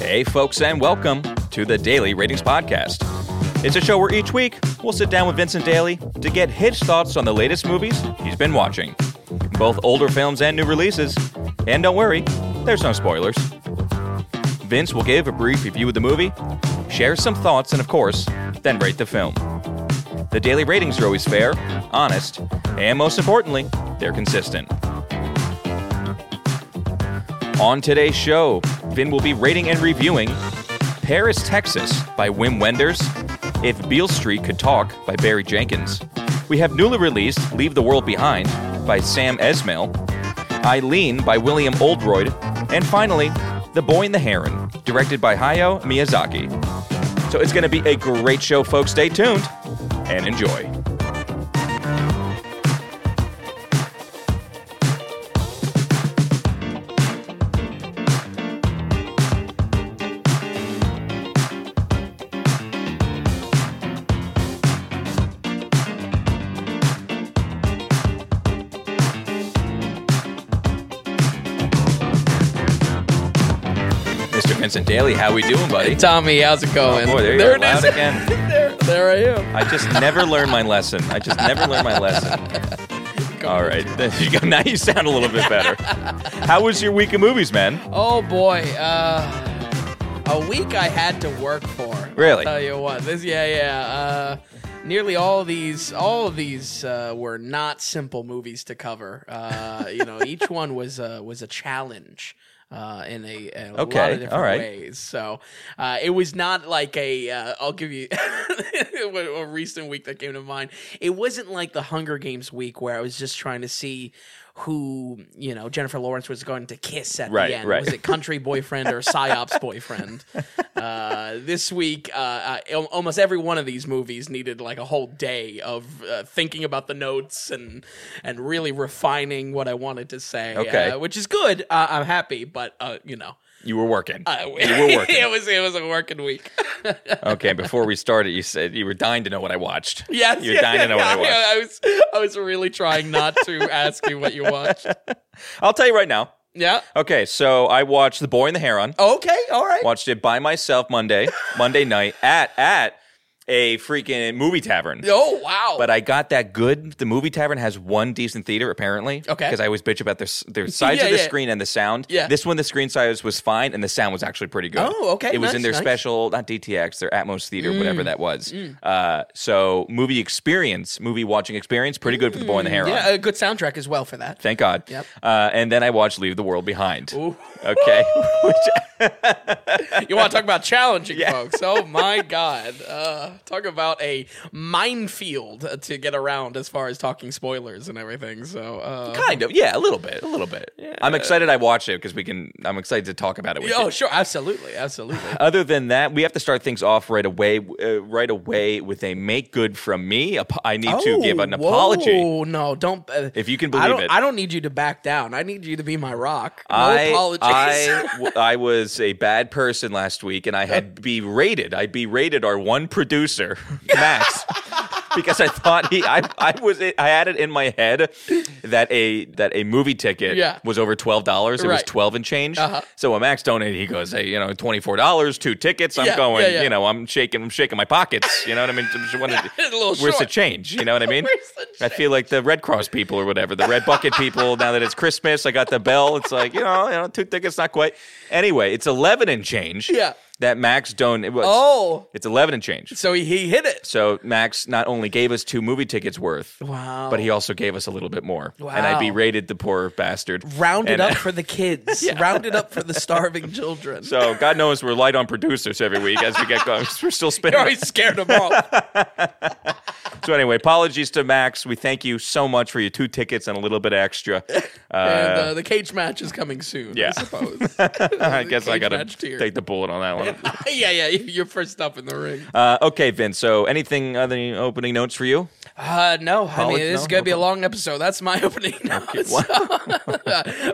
Hey folks, and welcome to the Daily Ratings Podcast. It's a show where each week we'll sit down with Vincent Daly to get his thoughts on the latest movies he's been watching, both older films and new releases. And don't worry, there's no spoilers. Vince will give a brief review of the movie, share some thoughts, and of course, then rate the film. The daily ratings are always fair, honest, and most importantly, they're consistent. On today's show, Vin will be rating and reviewing Paris, Texas by Wim Wenders, If Beale Street Could Talk by Barry Jenkins. We have newly released Leave the World Behind by Sam Esmail, Eileen by William Oldroyd, and finally, The Boy and the Heron, directed by Hayao Miyazaki. So it's going to be a great show, folks. Stay tuned and enjoy. Vincent Daly, how we doing, buddy? Tommy, how's it going? Oh boy, there it is again. there I am. I just never learned my lesson. All right, now you sound a little bit better. How was your week of movies, man? Oh boy, a week I had to work for. Really? I'll tell you what, nearly all of these were not simple movies to cover. Each one was a challenge. In a lot of different ways. So it was not like I'll give you a recent week that came to mind. It wasn't like the Hunger Games week where I was just trying to see who, Jennifer Lawrence was going to kiss at the end. Right. Was it country boyfriend or psyops boyfriend? This week, almost every one of these movies needed like a whole day of thinking about the notes and really refining what I wanted to say, which is good. I'm happy, but you were working. It was a working week. Okay, before we started, you said you were dying to know what I watched. Yes. You were dying to know what I watched. I was really trying not to ask you what you watched. I'll tell you right now. Yeah. Okay, so I watched The Boy and the Heron. Okay, all right. Watched it by myself Monday night at a freaking movie tavern. Oh, wow. But I got that good. The movie tavern has one decent theater, apparently. Okay. Because I always bitch about their sides of the screen and the sound. Yeah. This one, the screen size was fine, and the sound was actually pretty good. Oh, okay. It was in their special, not DTX, their Atmos Theater, whatever that was. So movie watching experience, pretty good for The Boy and the Heron. Yeah, a good soundtrack as well for that. Thank God. Yep. And then I watched Leave the World Behind. Ooh. Okay. You want to talk about challenging, folks. Oh, my God. Talk about a minefield to get around as far as talking spoilers and everything. So kind of, yeah, a little bit. Yeah. I'm excited I watched it because I'm excited to talk about it with you. Oh, sure, absolutely. Other than that, we have to start things off right away with a make good from me. I need to give an apology. Oh, no, don't. If you can believe it. I don't need you to back down. I need you to be my rock. No apologies. I was a bad person last week, and I had berated. I berated our one producer, Max, because I thought I had it in my head that a movie ticket was over $12. It was 12 and change. Uh-huh. So when Max donated, he goes, "Hey, $24, 2 tickets. I'm going, I'm shaking my pockets. You know what I mean? Where's the change? You know what I mean? I feel like the Red Cross people or whatever, the Red Bucket people. Now that it's Christmas, I got the bell. It's like 2 tickets, not quite. Anyway, it's 11 and change. Yeah. That Max donated. It's 11 and change. So he hit it. So Max not only gave us 2 movie tickets worth, but he also gave us a little bit more. Wow. And I berated the poor bastard. Round it up for the kids. Yeah. Round it up for the starving children. So God knows we're light on producers every week as we get going. We're still spinning. You're always scared them off. So anyway, apologies to Max. We thank you so much for your 2 tickets and a little bit extra. And the cage match is coming soon, I suppose. I guess I got to take the bullet on that one. You're first up in the ring. Okay, Vince, so anything, other opening notes for you? No, college? I mean, this is going to be a long episode. That's my opening. Okay. So,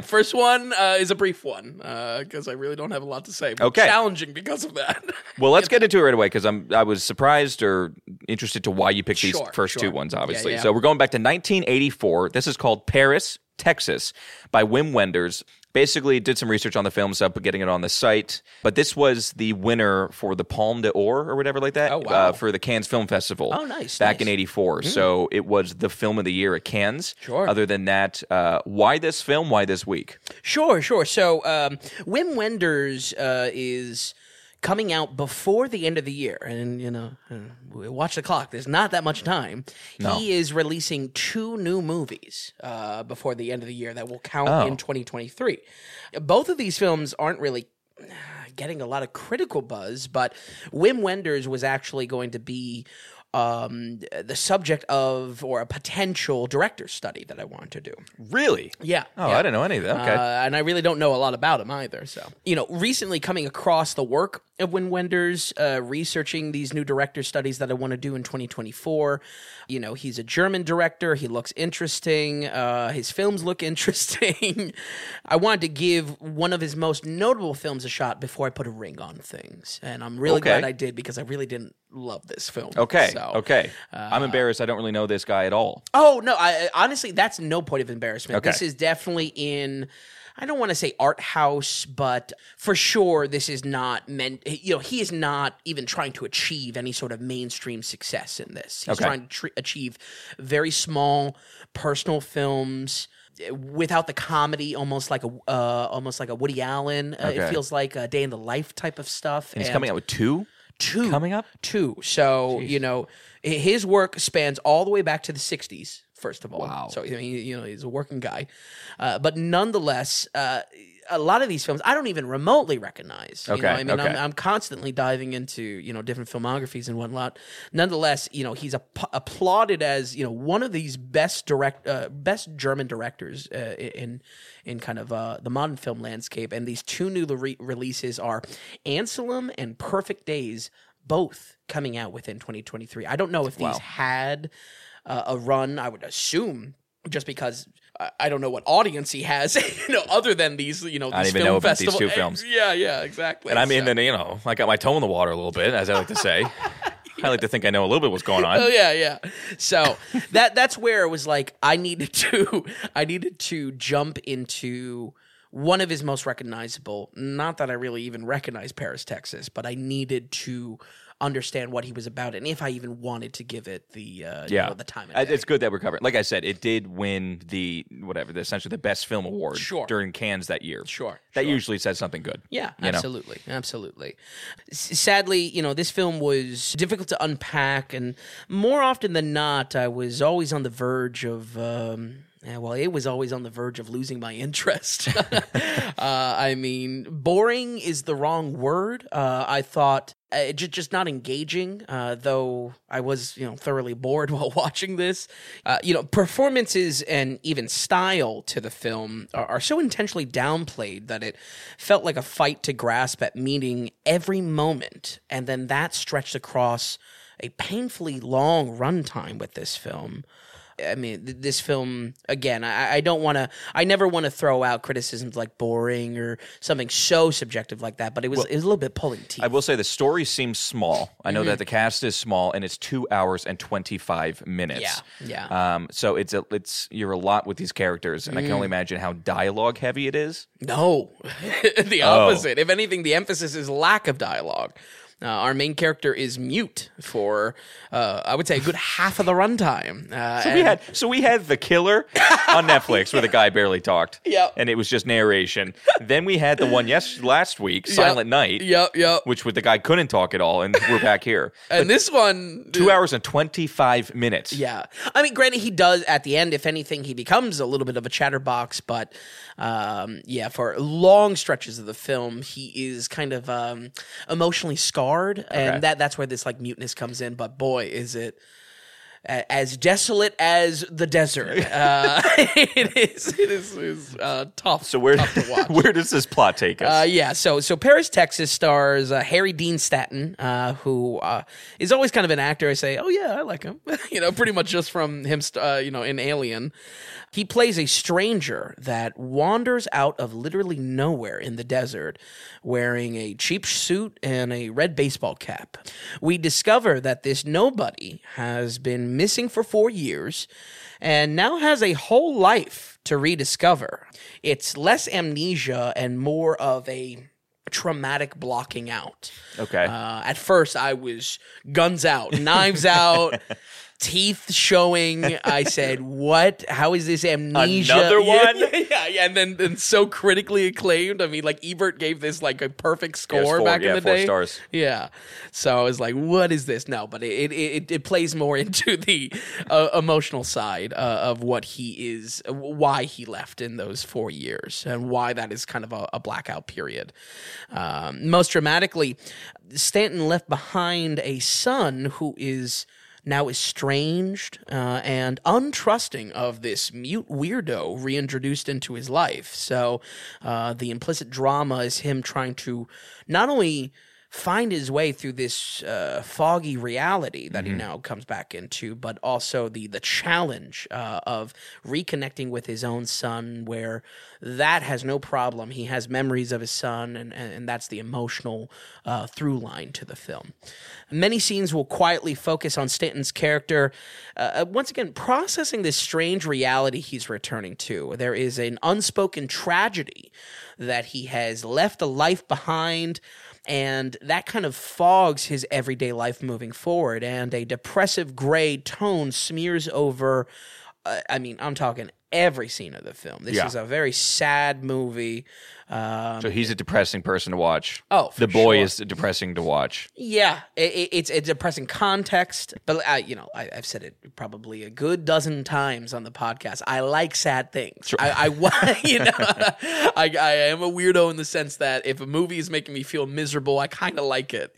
first one is a brief one because I really don't have a lot to say. But okay. Challenging because of that. Well, let's get into it right away because I was surprised or interested to why you picked these first two ones, obviously. Yeah, yeah. So we're going back to 1984. This is called Paris, Texas by Wim Wenders. Basically did some research on the film stuff, but getting it on the site. But this was the winner for the Palme d'Or or whatever like that for the Cannes Film Festival. Oh, nice. Back in 84. Mm. So it was the film of the year at Cannes. Sure. Other than that, why this film? Why this week? Sure. So Wim Wenders is coming out before the end of the year. And, you know, watch the clock. There's not that much time. No. He is releasing two new movies before the end of the year that will count in 2023. Both of these films aren't really getting a lot of critical buzz, but Wim Wenders was actually going to be the subject of or a potential director study that I wanted to do. Really? Yeah. Oh, yeah. I didn't know any of that. Okay. And I really don't know a lot about him either. So, you know, recently coming across the work of Wim Wenders, researching these new director studies that I want to do in 2024. You know, he's a German director. He looks interesting. His films look interesting. I wanted to give one of his most notable films a shot before I put a ring on things. And I'm really glad I did because I really didn't love this film. Okay. So, okay. I'm embarrassed. I don't really know this guy at all. Oh, no. Honestly, that's no point of embarrassment. Okay. This is definitely in, I don't want to say art house, but for sure this is not meant, you know, he is not even trying to achieve any sort of mainstream success in this. He's trying to achieve very small personal films without the comedy, almost like a Woody Allen. It feels like a Day in the Life type of stuff. And he's coming out with two coming up? Two. So, you know, his work spans all the way back to the 60s, first of all. Wow. So, I mean, you know, he's a working guy. But nonetheless, a lot of these films I don't even remotely recognize. You know? I mean, I'm constantly diving into, you know, different filmographies and whatnot. Nonetheless, you know, he's applauded as, you know, one of these best German directors in kind of the modern film landscape. And these two new releases are Anselm and Perfect Days, both coming out within 2023. I don't know if these had a run. I would assume just because I don't know what audience he has, you know, other than these, you know, these I don't even know about these two films. Yeah, exactly. And I mean, then, you know, I got my toe in the water a little bit, as I like to say. I like to think I know a little bit what's going on. Oh yeah. So that's where it was like I needed to jump into one of his most recognizable. Not that I really even recognize Paris, Texas, but I needed to understand what he was about and if I even wanted to give it the you know, the time of day. It's good that we're covering. Like I said, it did win essentially the best film award during Cannes that year. Sure. That usually says something good. Yeah, absolutely. Know? Absolutely. Sadly, you know, this film was difficult to unpack, and more often than not, I was always on the verge of it was always on the verge of losing my interest. I mean, boring is the wrong word. I thought just not engaging, though I was, you know, thoroughly bored while watching this. You know, performances and even style to the film are so intentionally downplayed that it felt like a fight to grasp at meaning every moment, and then that stretched across a painfully long runtime with this film. I mean, this film, again, I never want to throw out criticisms like boring or something so subjective like that, but it was a little bit pulling teeth. I will say the story seems small. I know that the cast is small, and it's 2 hours and 25 minutes. Yeah, yeah. So you're a lot with these characters, and I can only imagine how dialogue heavy it is. No, the opposite. Oh. If anything, the emphasis is lack of dialogue. Our main character is mute for, I would say, a good half of the runtime. So we had The Killer on Netflix where the guy barely talked. Yep. And it was just narration. Then we had the one last week, Silent Night. Yep. Which with the guy couldn't talk at all, and we're back here. And this one, 2 hours and 25 minutes. Yeah. I mean, granted, he does, at the end, if anything, he becomes a little bit of a chatterbox, but for long stretches of the film, he is kind of emotionally scarred. And that's where this like muteness comes in, but boy, is it as desolate as the desert. It is tough. So tough to watch. Where does this plot take us? So Paris, Texas stars Harry Dean Stanton, who is always kind of an actor I say, oh yeah, I like him. Pretty much just from him, in Alien. He plays a stranger that wanders out of literally nowhere in the desert wearing a cheap suit and a red baseball cap. We discover that this nobody has been missing for 4 years and now has a whole life to rediscover. It's less amnesia and more of a traumatic blocking out. Okay. At first, I was guns out, knives out, teeth showing. I said, what? How is this amnesia? Another one? Yeah. And then so critically acclaimed. I mean, like Ebert gave this like a perfect score back in the day. 4 stars. Yeah. So I was like, what is this? No, but it plays more into the emotional side of what he is, why he left in those 4 years and why that is kind of a blackout period. Most dramatically, Stanton left behind a son who is now estranged and untrusting of this mute weirdo reintroduced into his life. So the implicit drama is him trying to not only find his way through this foggy reality that he now comes back into, but also the challenge of reconnecting with his own son, where that has no problem. He has memories of his son, and that's the emotional through line to the film. Many scenes will quietly focus on Stanton's character, once again processing this strange reality he's returning to. There is an unspoken tragedy that he has left a life behind, and that kind of fogs his everyday life moving forward, and a depressive gray tone smears over, I'm talking every scene of the film. This is a very sad movie. So he's a depressing person to watch. Oh, for sure. The boy is depressing to watch. Yeah, it's a depressing context. But, I've said it probably a good dozen times on the podcast. I like sad things. Sure. I am a weirdo in the sense that if a movie is making me feel miserable, I kind of like it,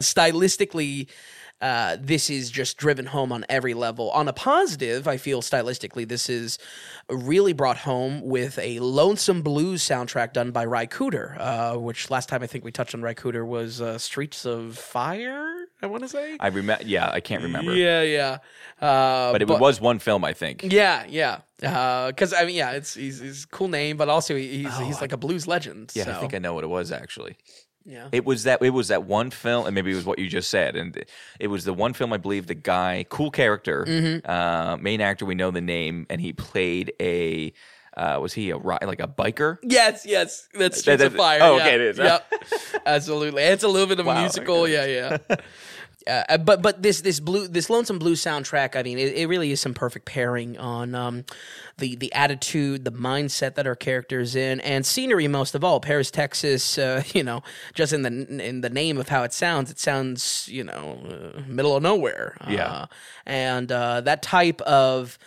Stylistically, this is just driven home on every level. On a positive, I feel stylistically, this is really brought home with a Lonesome Blues soundtrack done by Ry Cooder, which last time I think we touched on Ry Cooder was Streets of Fire, I want to say. I can't remember. Yeah. But was one film, I think. Yeah. Because he's a cool name, but also he's like a blues legend. Yeah, so. I think I know what it was actually. Yeah. It was that one film, and maybe it was what you just said, and it was the one film I believe the guy, cool character, main actor, we know the name, and he played a was he a biker? Yes, that's Streets of Fire. Oh, yeah. Okay, it is. Yep, absolutely. It's a little bit of a musical, yeah. But this Lonesome Blues soundtrack, it really is some perfect pairing on the attitude, the mindset that our character's in, and scenery most of all. Paris, Texas, just in the name of how it sounds, middle of nowhere. And that type of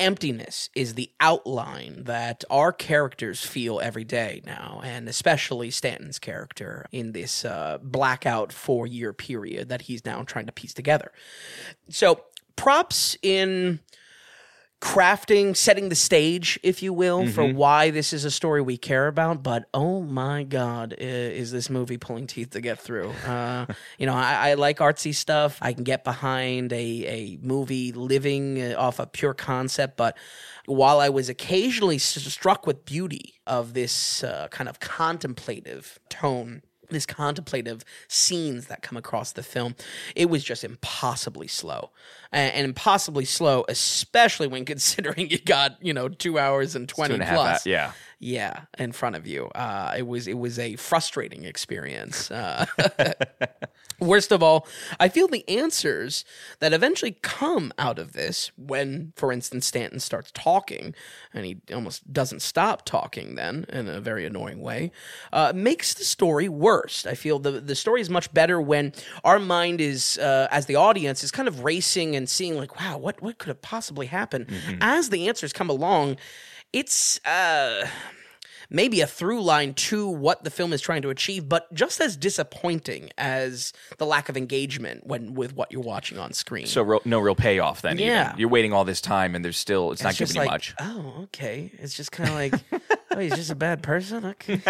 emptiness is the outline that our characters feel every day now, and especially Stanton's character in this blackout 4-year period that he's now trying to piece together. So props in crafting, setting the stage, if you will, for why this is a story we care about, but oh my God, is this movie pulling teeth to get through. I like artsy stuff. I can get behind a movie living off a pure concept, but while I was occasionally struck with beauty of this kind of contemplative tone, this contemplative scenes that come across the film, it was just impossibly slow. And impossibly slow, especially when considering you got, 2 hours and 20 plus. 2.5 hours, yeah. Yeah, in front of you. It was a frustrating experience. Worst of all, I feel the answers that eventually come out of this when, for instance, Stanton starts talking, and he almost doesn't stop talking then in a very annoying way, makes the story worse. I feel the story is much better when our mind is, as the audience, is kind of racing and seeing like, wow, what could have possibly happened? As the answers come along, it's maybe a through line to what the film is trying to achieve, but just as disappointing as the lack of engagement with what you're watching on screen. So no real payoff then. Yeah. Even. You're waiting all this time and there's still, it's not giving you much. Oh, okay. It's just kind of like, oh, he's just a bad person? Okay.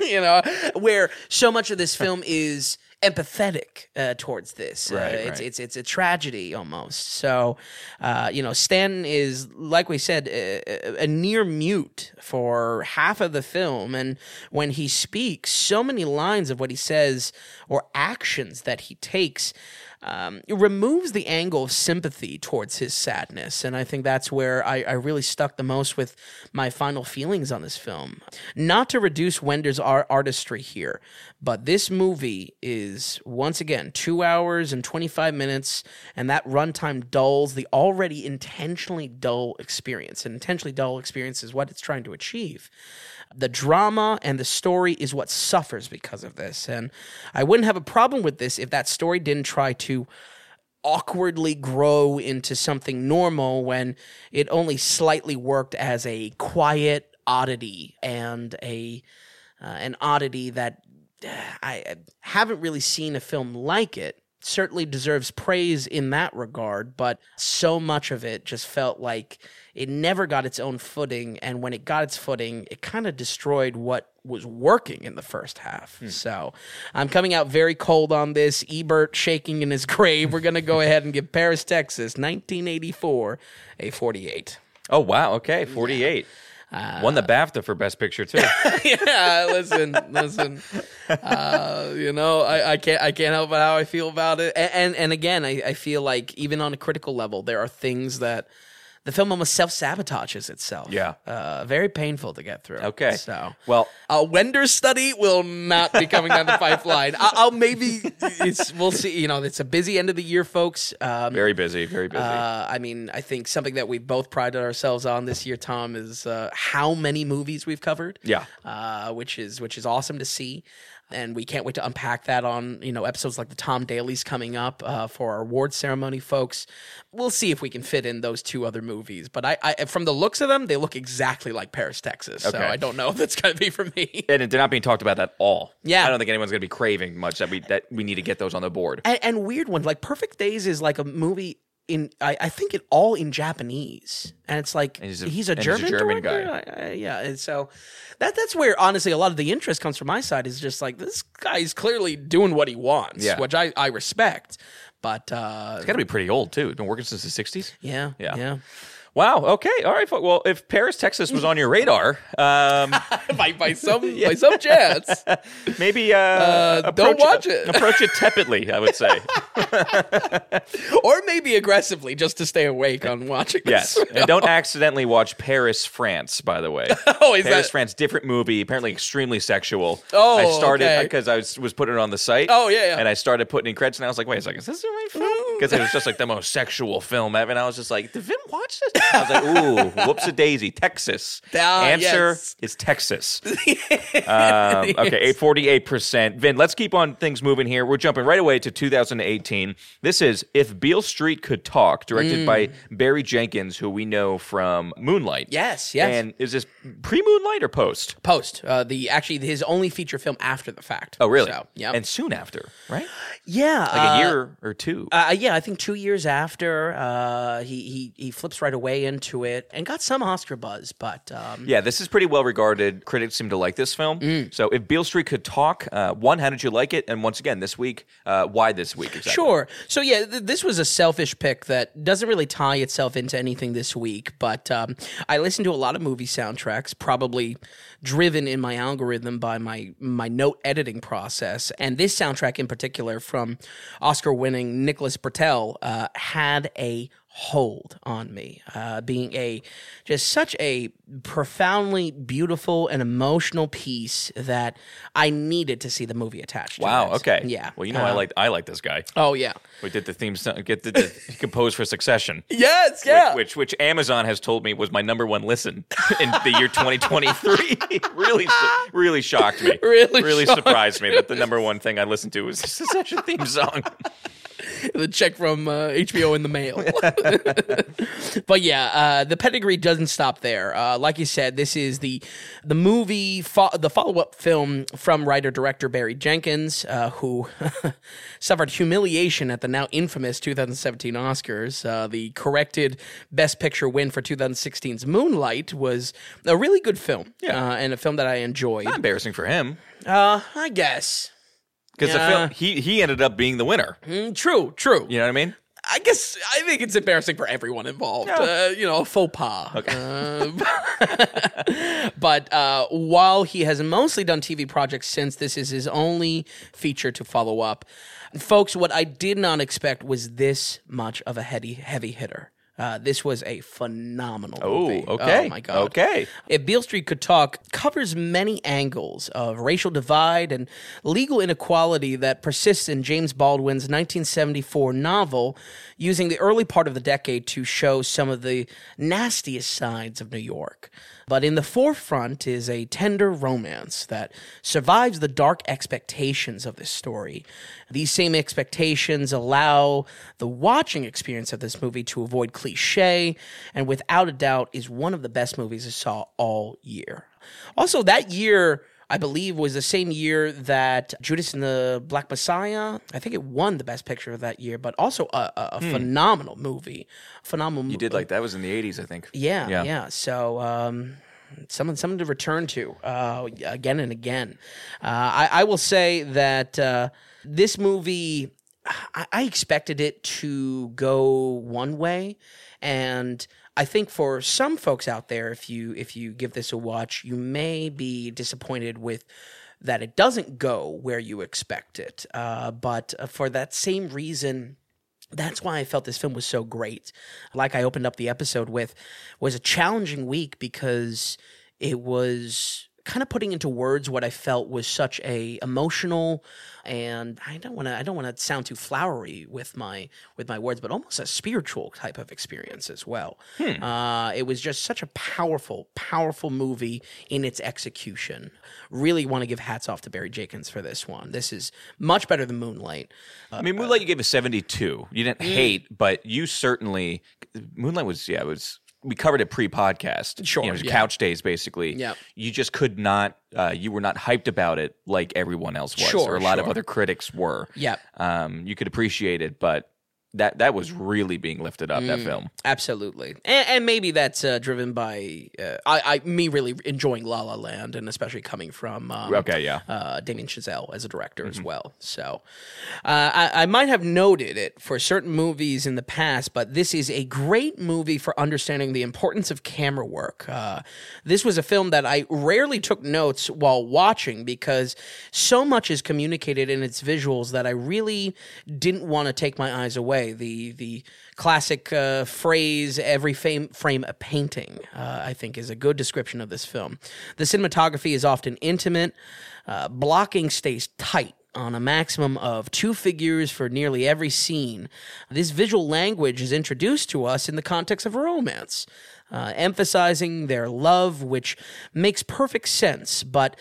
You know, where so much of this film is empathetic towards this. Right. It's a tragedy almost. So, you know, Stanton is, like we said, a near mute for half of the film. And when he speaks, so many lines of what he says or actions that he takes it removes the angle of sympathy towards his sadness, and I think that's where I really stuck the most with my final feelings on this film. Not to reduce Wenders' artistry here, but this movie is, once again, 2 hours and 25 minutes, and that runtime dulls the already intentionally dull experience. An intentionally dull experience is what it's trying to achieve. The drama and the story is what suffers because of this, and I wouldn't have a problem with this if that story didn't try to awkwardly grow into something normal when it only slightly worked as a quiet oddity and an oddity that I haven't really seen a film like it. Certainly deserves praise in that regard, but so much of it just felt like it never got its own footing, and when it got its footing, it kind of destroyed what was working in the first half. So I'm coming out very cold on this. Ebert shaking in his grave. We're going to go ahead and give Paris, Texas, 1984, a 48. Oh, wow. Okay, 48. Yeah. Won the BAFTA for Best Picture too. Yeah, listen. You know, I can't help but how I feel about it. And again, I feel like even on a critical level, there are things that the film almost self-sabotages itself. Yeah. Very painful to get through. Okay. So, well, a Wenders study will not be coming down the pipeline. I'll maybe, we'll see. You know, it's a busy end of the year, folks. Very busy. I mean, I think something that we both prided ourselves on this year, Tom, is how many movies we've covered. Yeah. Which is awesome to see. And we can't wait to unpack that on, you know, episodes like the Tom Dailies coming up for our award ceremony, folks. We'll see if we can fit in those two other movies. But I from the looks of them, they look exactly like Paris, Texas. Okay. So I don't know if that's going to be for me. And they're not being talked about at all. Yeah. I don't think anyone's going to be craving much that we need to get those on the board. And weird ones. Like Perfect Days is like a movie in, I think it all in Japanese, and it's like he's a German guy. Yeah, and so that's where honestly a lot of the interest comes from my side is just like this guy's clearly doing what he wants, which I respect. But it's got to be pretty old too. It's been working since the '60s. Yeah. Wow. Okay. All right. Well, if Paris, Texas was on your radar, by some chance, maybe don't watch it. Approach it tepidly, I would say, or maybe aggressively, just to stay awake on watching. Yes, and don't accidentally watch Paris, France. By the way, Paris, France, different movie. Apparently, extremely sexual. Oh, I started because I was putting it on the site. Oh yeah. And I started putting in credits, and I was like, wait a second, is this my film? Because it was just like the most sexual film ever, and I was just like, did Vim watch this? I was like, ooh, whoops-a-daisy, Texas. Answer is Texas. Okay, 48%. Vin, let's keep on things moving here. We're jumping right away to 2018. This is If Beale Street Could Talk, directed by Barry Jenkins, who we know from Moonlight. Yes. And is this pre-Moonlight or post? Post. Actually, his only feature film after the fact. Oh, really? So, yeah. And soon after, right? Yeah. Like a year or two. Yeah, I think 2 years after, he flips right away into it and got some Oscar buzz, but yeah, this is pretty well regarded. Critics seem to like this film. So If Beale Street Could Talk, one, how did you like it? And once again, this week, why this week exactly? Sure. So yeah, this was a selfish pick that doesn't really tie itself into anything this week, but I listened to a lot of movie soundtracks, probably driven in my algorithm by my note editing process, and this soundtrack in particular from Oscar-winning Nicholas Bertone had a hold on me, being such a profoundly beautiful and emotional piece that I needed to see the movie attached to. Wow, okay. Yeah. Well, you know, I like this guy. Oh, yeah. We did the theme song, he composed for Succession. Yes, yeah. Which Amazon has told me was my number one listen in the year 2023. really shocked me. Really surprised me that the number one thing I listened to was the Succession theme song. the check from HBO in the mail. But yeah, the pedigree doesn't stop there. Like you said, this is the movie, the follow-up film from writer-director Barry Jenkins, who suffered humiliation at the now infamous 2017 Oscars. The corrected Best Picture win for 2016's Moonlight was a really good film, and a film that I enjoyed. Not embarrassing for him. I guess. Because the film, he ended up being the winner. True. You know what I mean? I guess I think it's embarrassing for everyone involved. No. You know, faux pas. Okay. But while he has mostly done TV projects since, this is his only feature to follow up. Folks, what I did not expect was this much of a heavy hitter. This was a phenomenal movie. Oh, okay. Oh, my God. Okay. If Beale Street Could Talk covers many angles of racial divide and legal inequality that persists in James Baldwin's 1974 novel, using the early part of the decade to show some of the nastiest sides of New York. But in the forefront is a tender romance that survives the dark expectations of this story. These same expectations allow the watching experience of this movie to avoid cliche, and without a doubt is one of the best movies I saw all year. Also, that year, I believe, was the same year that Judas and the Black Messiah, I think it won the Best Picture of that year, but also a phenomenal movie. You did like that. It was in the 80s, I think. Yeah. So something to return to again and again. I will say that this movie, I expected it to go one way, and I think for some folks out there, if you give this a watch, you may be disappointed with that it doesn't go where you expect it. But for that same reason, that's why I felt this film was so great. Like I opened up the episode with, was a challenging week because it was kind of putting into words what I felt was such a emotional, and I don't want to sound too flowery with my words, but almost a spiritual type of experience as well. It was just such a powerful movie in its execution. Really want to give hats off to Barry Jenkins for this one. This is much better than Moonlight. Moonlight you gave a 72. You didn't hate, but you certainly Moonlight was we covered it pre-podcast. Sure. You know, it was couch days, basically. Yeah. You just could not, you were not hyped about it like everyone else was, or a lot of other critics were. Yeah. You could appreciate it, but that was really being lifted up, that film. Absolutely. And maybe that's driven by me really enjoying La La Land, and especially coming from Damien Chazelle as a director as well. So I might have noted it for certain movies in the past, but this is a great movie for understanding the importance of camera work. This was a film that I rarely took notes while watching because so much is communicated in its visuals that I really didn't want to take my eyes away. The classic phrase, every frame a painting, I think is a good description of this film. The cinematography is often intimate. Blocking stays tight on a maximum of two figures for nearly every scene. This visual language is introduced to us in the context of a romance, emphasizing their love, which makes perfect sense, but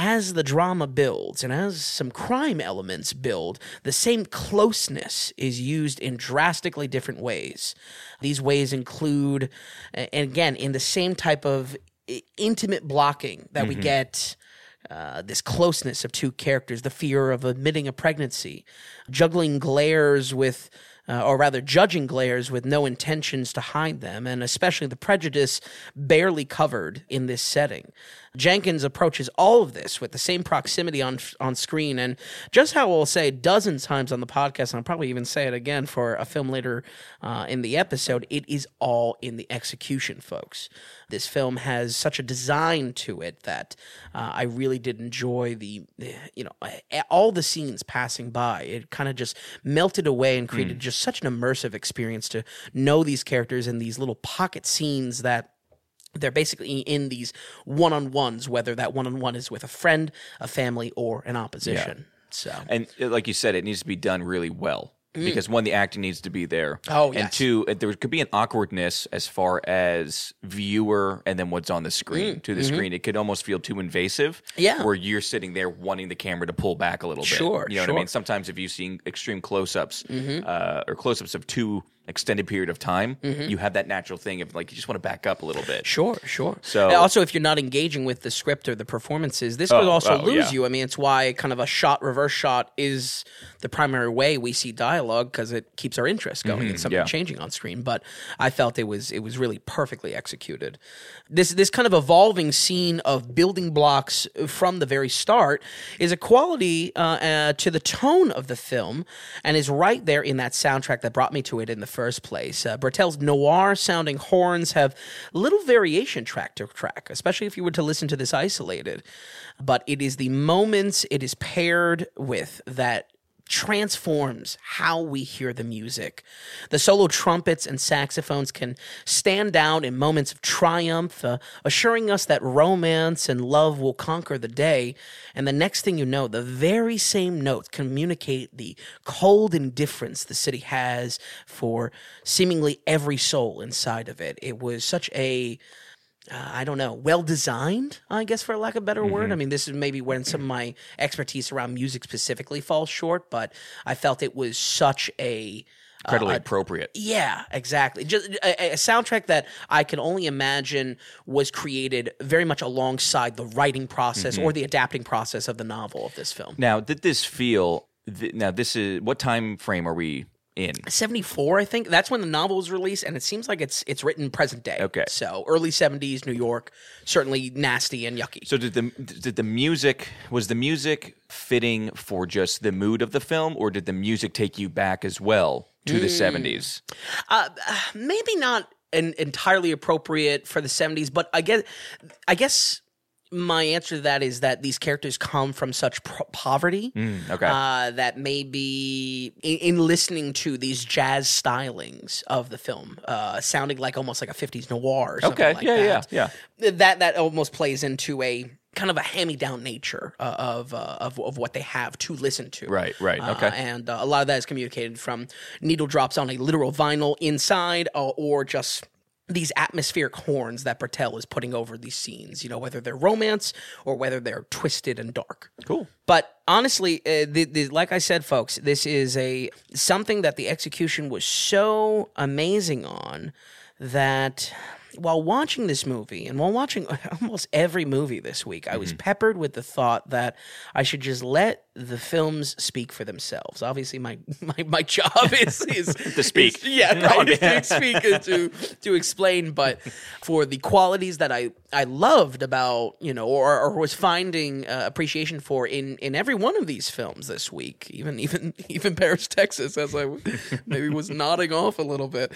as the drama builds and as some crime elements build, the same closeness is used in drastically different ways. These ways include, and again, in the same type of intimate blocking that we get, this closeness of two characters, the fear of admitting a pregnancy, juggling glares with... or rather judging glares with no intentions to hide them, and especially the prejudice barely covered in this setting. Jenkins approaches all of this with the same proximity on screen, and just how I'll say dozens times on the podcast, and I'll probably even say it again for a film later in the episode, it is all in the execution, folks. This film has such a design to it that I really did enjoy all the scenes passing by. It kind of just melted away and created just such an immersive experience to know these characters in these little pocket scenes that they're basically in these one-on-ones, whether that one-on-one is with a friend, a family, or an opposition. So, and like you said, it needs to be done really well. because one, the acting needs to be there. Oh, yes. And two, there could be an awkwardness as far as viewer and then what's on the screen to the screen. It could almost feel too invasive. Yeah. Where you're sitting there wanting the camera to pull back a little bit. Sure. You know what I mean? Sometimes if you've seen extreme close-ups or close-ups of two extended period of time, you have that natural thing of like you just want to back up a little bit. Sure. So and also if you're not engaging with the script or the performances, this could also lose you. I mean, it's why kind of a shot, reverse shot is the primary way we see dialogue because it keeps our interest going. It's something changing on screen. But I felt it was really perfectly executed. This kind of evolving scene of building blocks from the very start is a quality to the tone of the film and is right there in that soundtrack that brought me to it in the first place. Bertel's noir-sounding horns have little variation track to track, especially if you were to listen to this isolated. But it is the moments it is paired with that transforms how we hear the music. The solo trumpets and saxophones can stand out in moments of triumph, assuring us that romance and love will conquer the day. And the next thing you know, the very same notes communicate the cold indifference the city has for seemingly every soul inside of it. It was such a well-designed, I guess, for lack of a better word. I mean, this is maybe when some of my expertise around music specifically falls short, but I felt it was such a... incredibly appropriate. Yeah, exactly. Just a soundtrack that I can only imagine was created very much alongside the writing process or the adapting process of the novel of this film. Now, did this feel... now, this is... what time frame are we... in 74, I think. That's when the novel was released, and it seems like it's written present day. Okay. So early 70s, New York, certainly nasty and yucky. So was the music fitting for just the mood of the film, or did the music take you back as well to the 70s? Maybe not entirely appropriate for the 70s, but I guess my answer to that is that these characters come from such poverty that maybe in listening to these jazz stylings of the film, sounding like almost like a 50s noir or something like that. That almost plays into a kind of a hand-me-down nature of what they have to listen to. Right, okay. And a lot of that is communicated from needle drops on a literal vinyl inside or just... these atmospheric horns that Bertel is putting over these scenes, you know, whether they're romance or whether they're twisted and dark. Cool. But honestly, like I said, folks, this is something that the execution was so amazing on that while watching this movie and while watching almost every movie this week, I was peppered with the thought that I should just let the films speak for themselves. Obviously, my job is to speak. Speak and to explain. But for the qualities that I loved about, you know, or was finding appreciation for in every one of these films this week, even Paris, Texas, as I maybe was nodding off a little bit.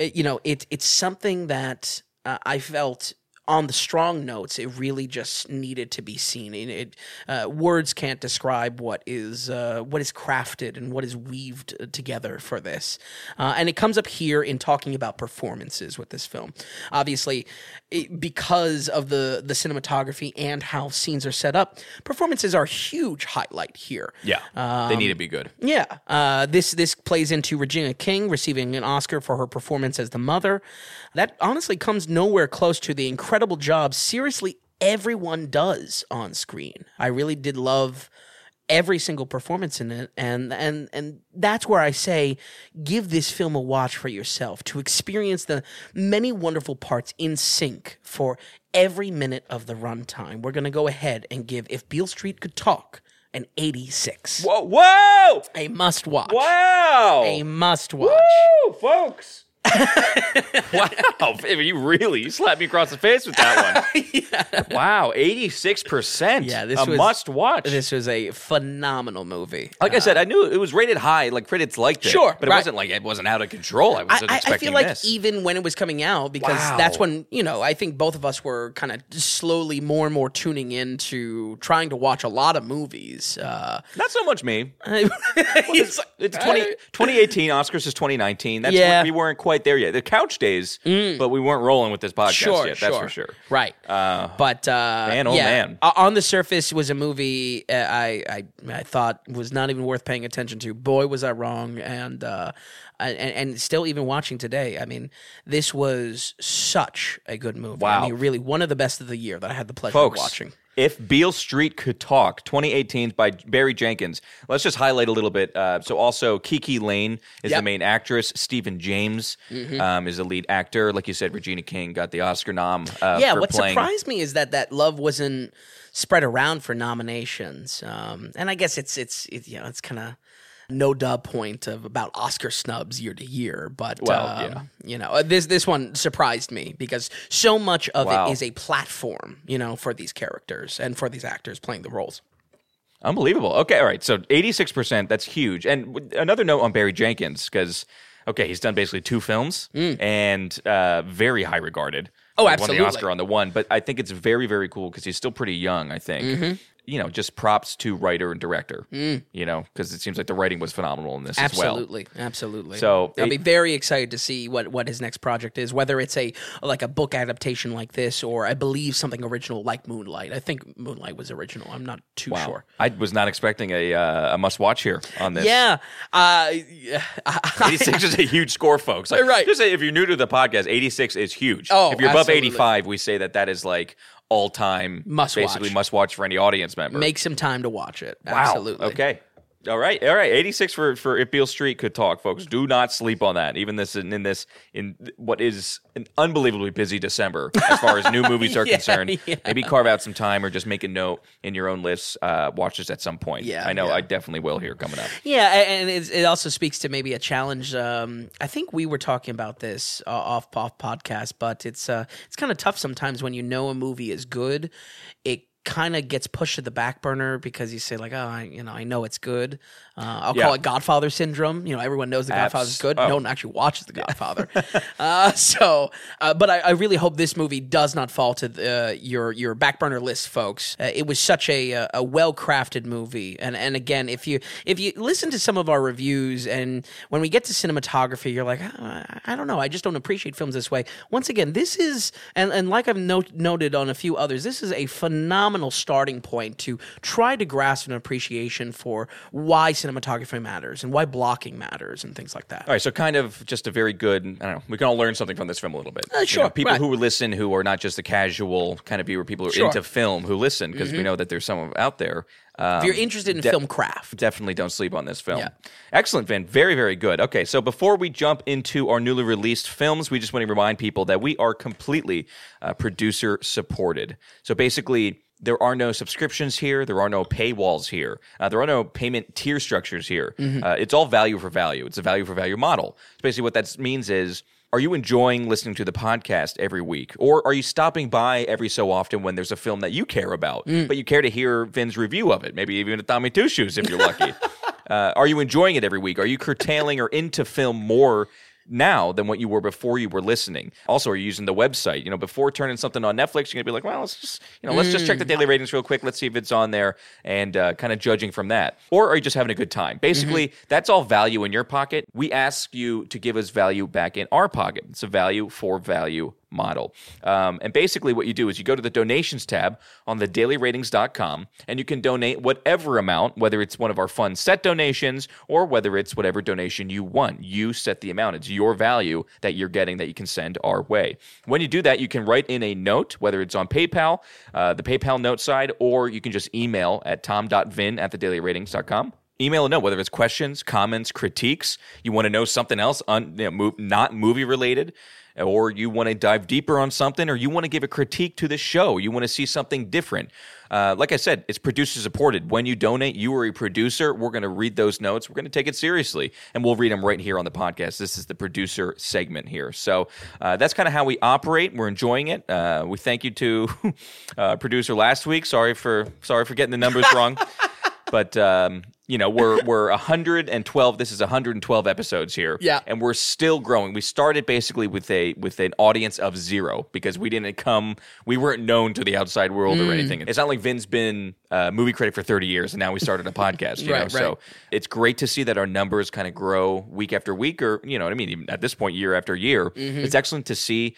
You know, it's something that I felt. On the strong notes, it really just needed to be seen. Words can't describe what is crafted and what is weaved together for this. And it comes up here in talking about performances with this film. Obviously, because of the cinematography and how scenes are set up, performances are a huge highlight here. Yeah, they need to be good. Yeah. This plays into Regina King receiving an Oscar for her performance as the mother. That honestly comes nowhere close to the incredible job seriously everyone does on screen. I really did love every single performance in it, and that's where I say give this film a watch for yourself to experience the many wonderful parts in sync for every minute of the runtime. We're going to go ahead and give If Beale Street Could Talk an 86. Whoa! A must watch. Wow! A must watch. Woo, folks! Wow, you really slapped me across the face with that one. Yeah. Wow, 86%. Yeah, this was a must watch. This was a phenomenal movie. Like I said, I knew it was rated high, like critics liked it. Sure, but it wasn't like it wasn't out of control. I wasn't expecting this. I feel like even when it was coming out, because that's when, you know, I think both of us were kind of slowly more and more tuning into trying to watch a lot of movies. Not so much me. Well, it's 2018. Oscars is 2019. That's when we weren't quite quite there yet. The couch days, but we weren't rolling with this podcast yet. That's for sure. Right. But man, oh man. On the surface was a movie I thought was not even worth paying attention to. Boy, was I wrong. And still even watching today, I mean, this was such a good movie. Wow. I mean, really one of the best of the year that I had the pleasure of watching. If Beale Street Could Talk, 2018 by Barry Jenkins. Let's just highlight a little bit. So also Keke Lane is the main actress. Stephen James is the lead actor. Like you said, Regina King got the Oscar nom for what playing. Surprised me is that love wasn't spread around for nominations. And I guess it's kind of no dub point of about Oscar snubs year to year, but this one surprised me because so much of it is a platform, for these characters and for these actors playing the roles. Unbelievable. Okay, all right. So 86%, that's huge. And another note on Barry Jenkins because he's done basically two films and very high regarded. Oh, absolutely. He won the Oscar on the one, but I think it's very, very cool because he's still pretty young, I think. Mm-hmm. Just props to writer and director, because it seems like the writing was phenomenal in this as well. Absolutely. So I'll be very excited to see what his next project is, whether it's a book adaptation like this or I believe something original like Moonlight. I think Moonlight was original. I'm not too sure. I was not expecting a must-watch here on this. Yeah. 86 is a huge score, folks. Right. Just say if you're new to the podcast, 86 is huge. Oh, if you're above 85, we say that is like all-time, must-watch for any audience member. Make some time to watch it. Wow. Absolutely. Okay. All right. 86 for If Beale Street Could Talk, folks. Do not sleep on that. Even in what is an unbelievably busy December as far as new movies are concerned. Yeah. Maybe carve out some time or just make a note in your own lists. Watch this at some point. Yeah, I know. Yeah. I definitely will here coming up. Yeah, and it also speaks to maybe a challenge. I think we were talking about this off podcast, but it's kind of tough sometimes when you know a movie is good. It kind of gets pushed to the back burner because you say like, I know it's good. I'll call it Godfather syndrome. Everyone knows the Godfather is good. No one actually watches the Godfather. But I really hope this movie does not fall to your back burner list, folks. It was such a well crafted movie, and again, if you listen to some of our reviews, and when we get to cinematography, you're like, I don't know, I just don't appreciate films this way. Once again, this is and like I've noted on a few others, this is a phenomenal starting point to try to grasp an appreciation for why cinematography matters and why blocking matters and things like that. All right, so kind of just a very good, I don't know, we can all learn something from this film a little bit. Sure. People who listen who are not just the casual kind of viewer, people who are into film who listen, because we know that there's someone out there. If you're interested in film craft. Definitely don't sleep on this film. Yeah. Excellent, Vin. Very, very good. Okay, so before we jump into our newly released films, we just want to remind people that we are completely producer-supported. So basically, there are no subscriptions here. There are no paywalls here. There are no payment tier structures here. Mm-hmm. It's all value for value. It's a value for value model. So basically, what that means is, are you enjoying listening to the podcast every week? Or are you stopping by every so often when there's a film that you care about, but you care to hear Vin's review of it? Maybe even a Tommy Two Shoes if you're lucky. Are you enjoying it every week? Are you curtailing or into film more now than what you were before you were listening? Also, are you using the website? Before turning something on Netflix, you're going to be like, well, let's just check the daily ratings real quick. Let's see if it's on there and kind of judging from that. Or are you just having a good time? Basically, that's all value in your pocket. We ask you to give us value back in our pocket. It's a value for value model. And basically what you do is you go to the donations tab on thedailyratings.com and you can donate whatever amount, whether it's one of our fun set donations or whether it's whatever donation you want. You set the amount. It's your value that you're getting that you can send our way. When you do that, you can write in a note, whether it's on PayPal, the PayPal note side, or you can just email at tom.vin@thedailyratings.com. Email a note, whether it's questions, comments, critiques, you want to know something else, not movie related, or you want to dive deeper on something, or you want to give a critique to the show, you want to see something different. Like I said, it's producer-supported. When you donate, you are a producer. We're going to read those notes. We're going to take it seriously, and we'll read them right here on the podcast. This is the producer segment here. So that's kind of how we operate. We're enjoying it. We thank you to producer last week. Sorry for getting the numbers wrong. But You know, we're 112. This is 112 episodes here. Yeah. And we're still growing. We started basically with an audience of zero because we weren't known to the outside world or anything. It's not like Vin's been a movie critic for 30 years and now we started a podcast, you know? Right. So it's great to see that our numbers kind of grow week after week, or, you know what I mean? Even at this point, year after year. Mm-hmm. It's excellent to see.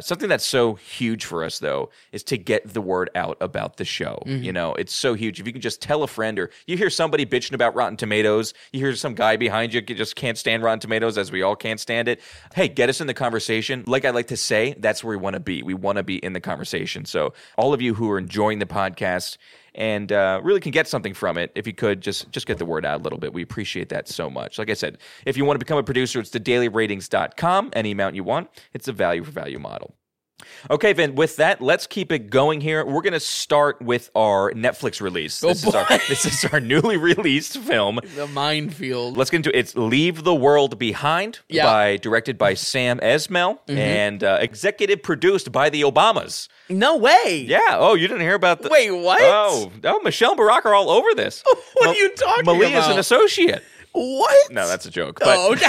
Something that's so huge for us, though, is to get the word out about the show. Mm-hmm. You know, it's so huge. If you can just tell a friend, or you hear somebody bitching about Rotten Tomatoes, you hear some guy behind you just can't stand Rotten Tomatoes, as we all can't stand it. Hey, get us in the conversation. Like I like to say, that's where we want to be. We want to be in the conversation. So all of you who are enjoying the podcast and really can get something from it, if you could, just get the word out a little bit. We appreciate that so much. Like I said, if you want to become a producer, it's thedailyratings.com. Any amount you want. It's a value for value model. Okay, Vin, with that, let's keep it going here. We're going to start with our Netflix release. This is our newly released film. The minefield. Let's get into it. It's Leave the World Behind, directed by Sam Esmail, and executive produced by the Obamas. No way. Yeah. Oh, you didn't hear about the... Wait, what? Oh, Michelle and Barack are all over this. What are you talking about? Malia's an associate. What? No, that's a joke. But, okay.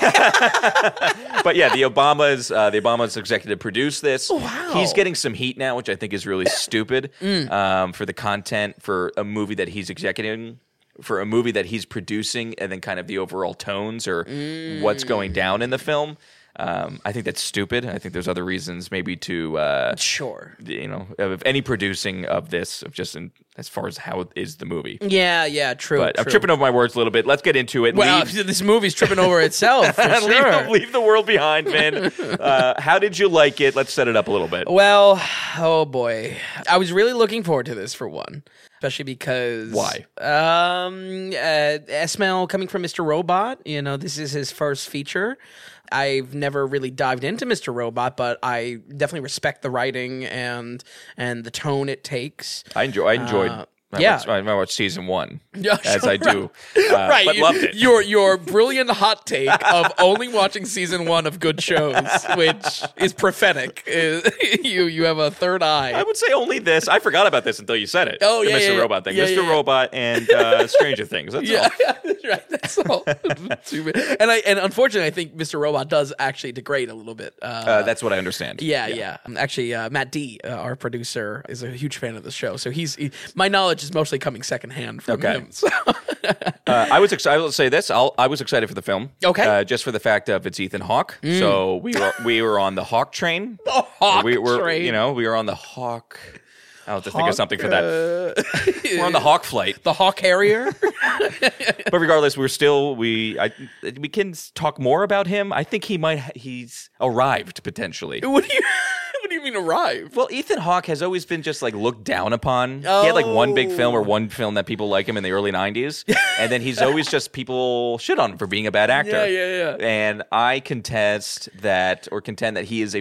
But yeah, the Obamas executive produced this. Wow. He's getting some heat now, which I think is really stupid for the content for a movie that he's executing, for a movie that he's producing, and then kind of the overall tones or what's going down in the film. I think that's stupid. I think there's other reasons maybe to you know, of any producing of this, of just as far as how is the movie. Yeah, true. But I'm tripping over my words a little bit. Let's get into it. Well, this movie's tripping over itself. For sure. Leave the world behind, man. How did you like it? Let's set it up a little bit. Well, oh boy, I was really looking forward to this for one. Especially because... Why? Esmail, coming from Mr. Robot, you know, this is his first feature. I've never really dived into Mr. Robot, but I definitely respect the writing and the tone it takes. I enjoyed I watched season one, as I do, but loved it. Your brilliant hot take of only watching season one of good shows, which is prophetic. You have a third eye. I would say only this. I forgot about this until you said it. Oh, yeah, Mr. Robot thing. Mr. Robot and Stranger Things. That's all. Yeah, right. That's all. And unfortunately, I think Mr. Robot does actually degrade a little bit. That's what I understand. Yeah. Actually, Matt D, our producer, is a huge fan of the show, so my knowledge is mostly coming secondhand from him. So. I will say this. I was excited for the film. Okay. Just for the fact of it's Ethan Hawke. Mm. So we were on the Hawke train. The Hawke train. You know, we were on the Hawke. I'll have to think of something for that. We're on the Hawke flight. The Hawke Harrier. But regardless, we can talk more about him. I think he's arrived potentially. What do you mean arrive? Well, Ethan Hawke has always been just like looked down upon. Oh. He had like one film that people like him in the early 90s. And then he's always just people shit on him for being a bad actor. Yeah. And I contend that he is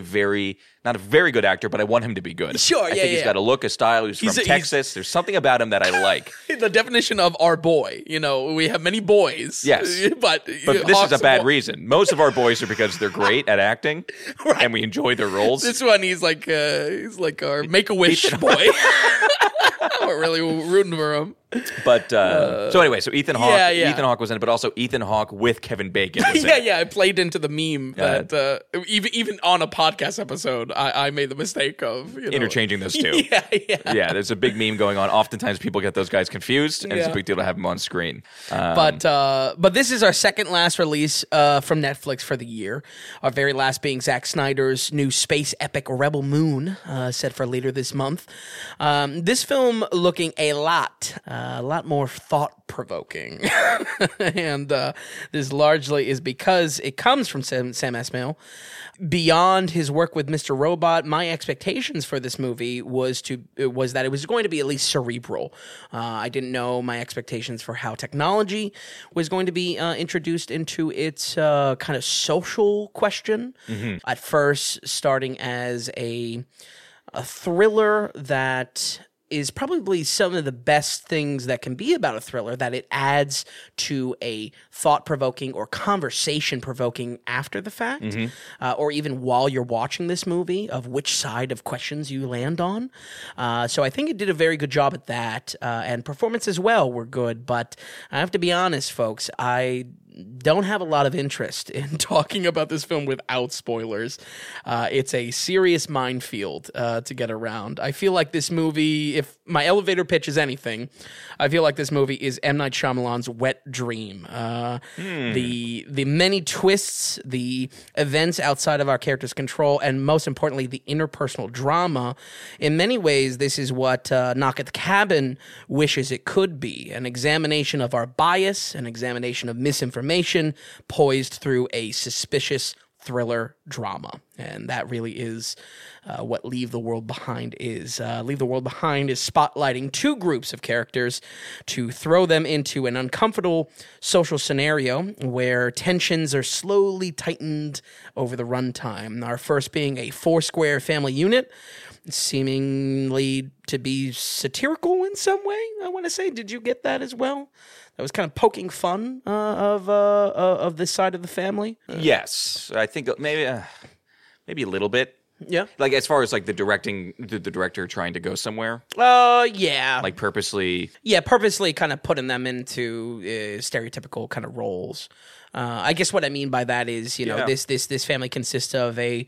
not a very good actor, but I want him to be good. Sure, I think he's got a look, a style. He's from Texas. There's something about him that I like. The definition of our boy. You know, we have many boys. Yes. But this Hawke's is a bad reason. Most of our boys are because they're great at acting. Right. And we enjoy their roles. This one, he's like our Make-A-Wish boy. We're really rooting for him. But so Ethan Hawke. Yeah. Ethan Hawke was in it, but also Ethan Hawke with Kevin Bacon. I played into the meme that even on a podcast episode, I made the mistake of interchanging those two. Yeah. There's a big meme going on. Oftentimes, people get those guys confused, and it's a big deal to have them on screen. But this is our second last release from Netflix for the year. Our very last being Zack Snyder's new space epic Rebel Moon, set for later this month. This film looking a lot more thought-provoking. And this largely is because it comes from Sam Esmail. Beyond his work with Mr. Robot, my expectations for this movie was that it was going to be at least cerebral. I didn't know my expectations for how technology was going to be introduced into its kind of social question. Mm-hmm. At first, starting as a thriller that is probably some of the best things that can be about a thriller, that it adds to a thought-provoking or conversation-provoking after the fact, or even while you're watching this movie, of which side of questions you land on. So I think it did a very good job at that, and performance as well were good, but I have to be honest, folks, I don't have a lot of interest in talking about this film without spoilers. It's a serious minefield to get around. I feel like this movie, if my elevator pitch is anything, I feel like this movie is M. Night Shyamalan's wet dream. The many twists, the events outside of our character's control, and most importantly, the interpersonal drama. In many ways, this is what Knock at the Cabin wishes it could be, an examination of our bias, an examination of misinformation, poised through a suspicious thriller drama. And that really is what Leave the World Behind is. Leave the World Behind is spotlighting two groups of characters to throw them into an uncomfortable social scenario where tensions are slowly tightened over the runtime. Our first being a four-square family unit, seemingly to be satirical in some way, I want to say. Did you get that as well? That was kind of poking fun of this side of the family. Yes, I think maybe... Maybe a little bit. Yeah. Like, as far as, like, the directing, the director trying to go somewhere. Yeah. Like, purposely. Yeah, purposely kind of putting them into stereotypical kind of roles. I guess what I mean by that is, you know, this family consists of a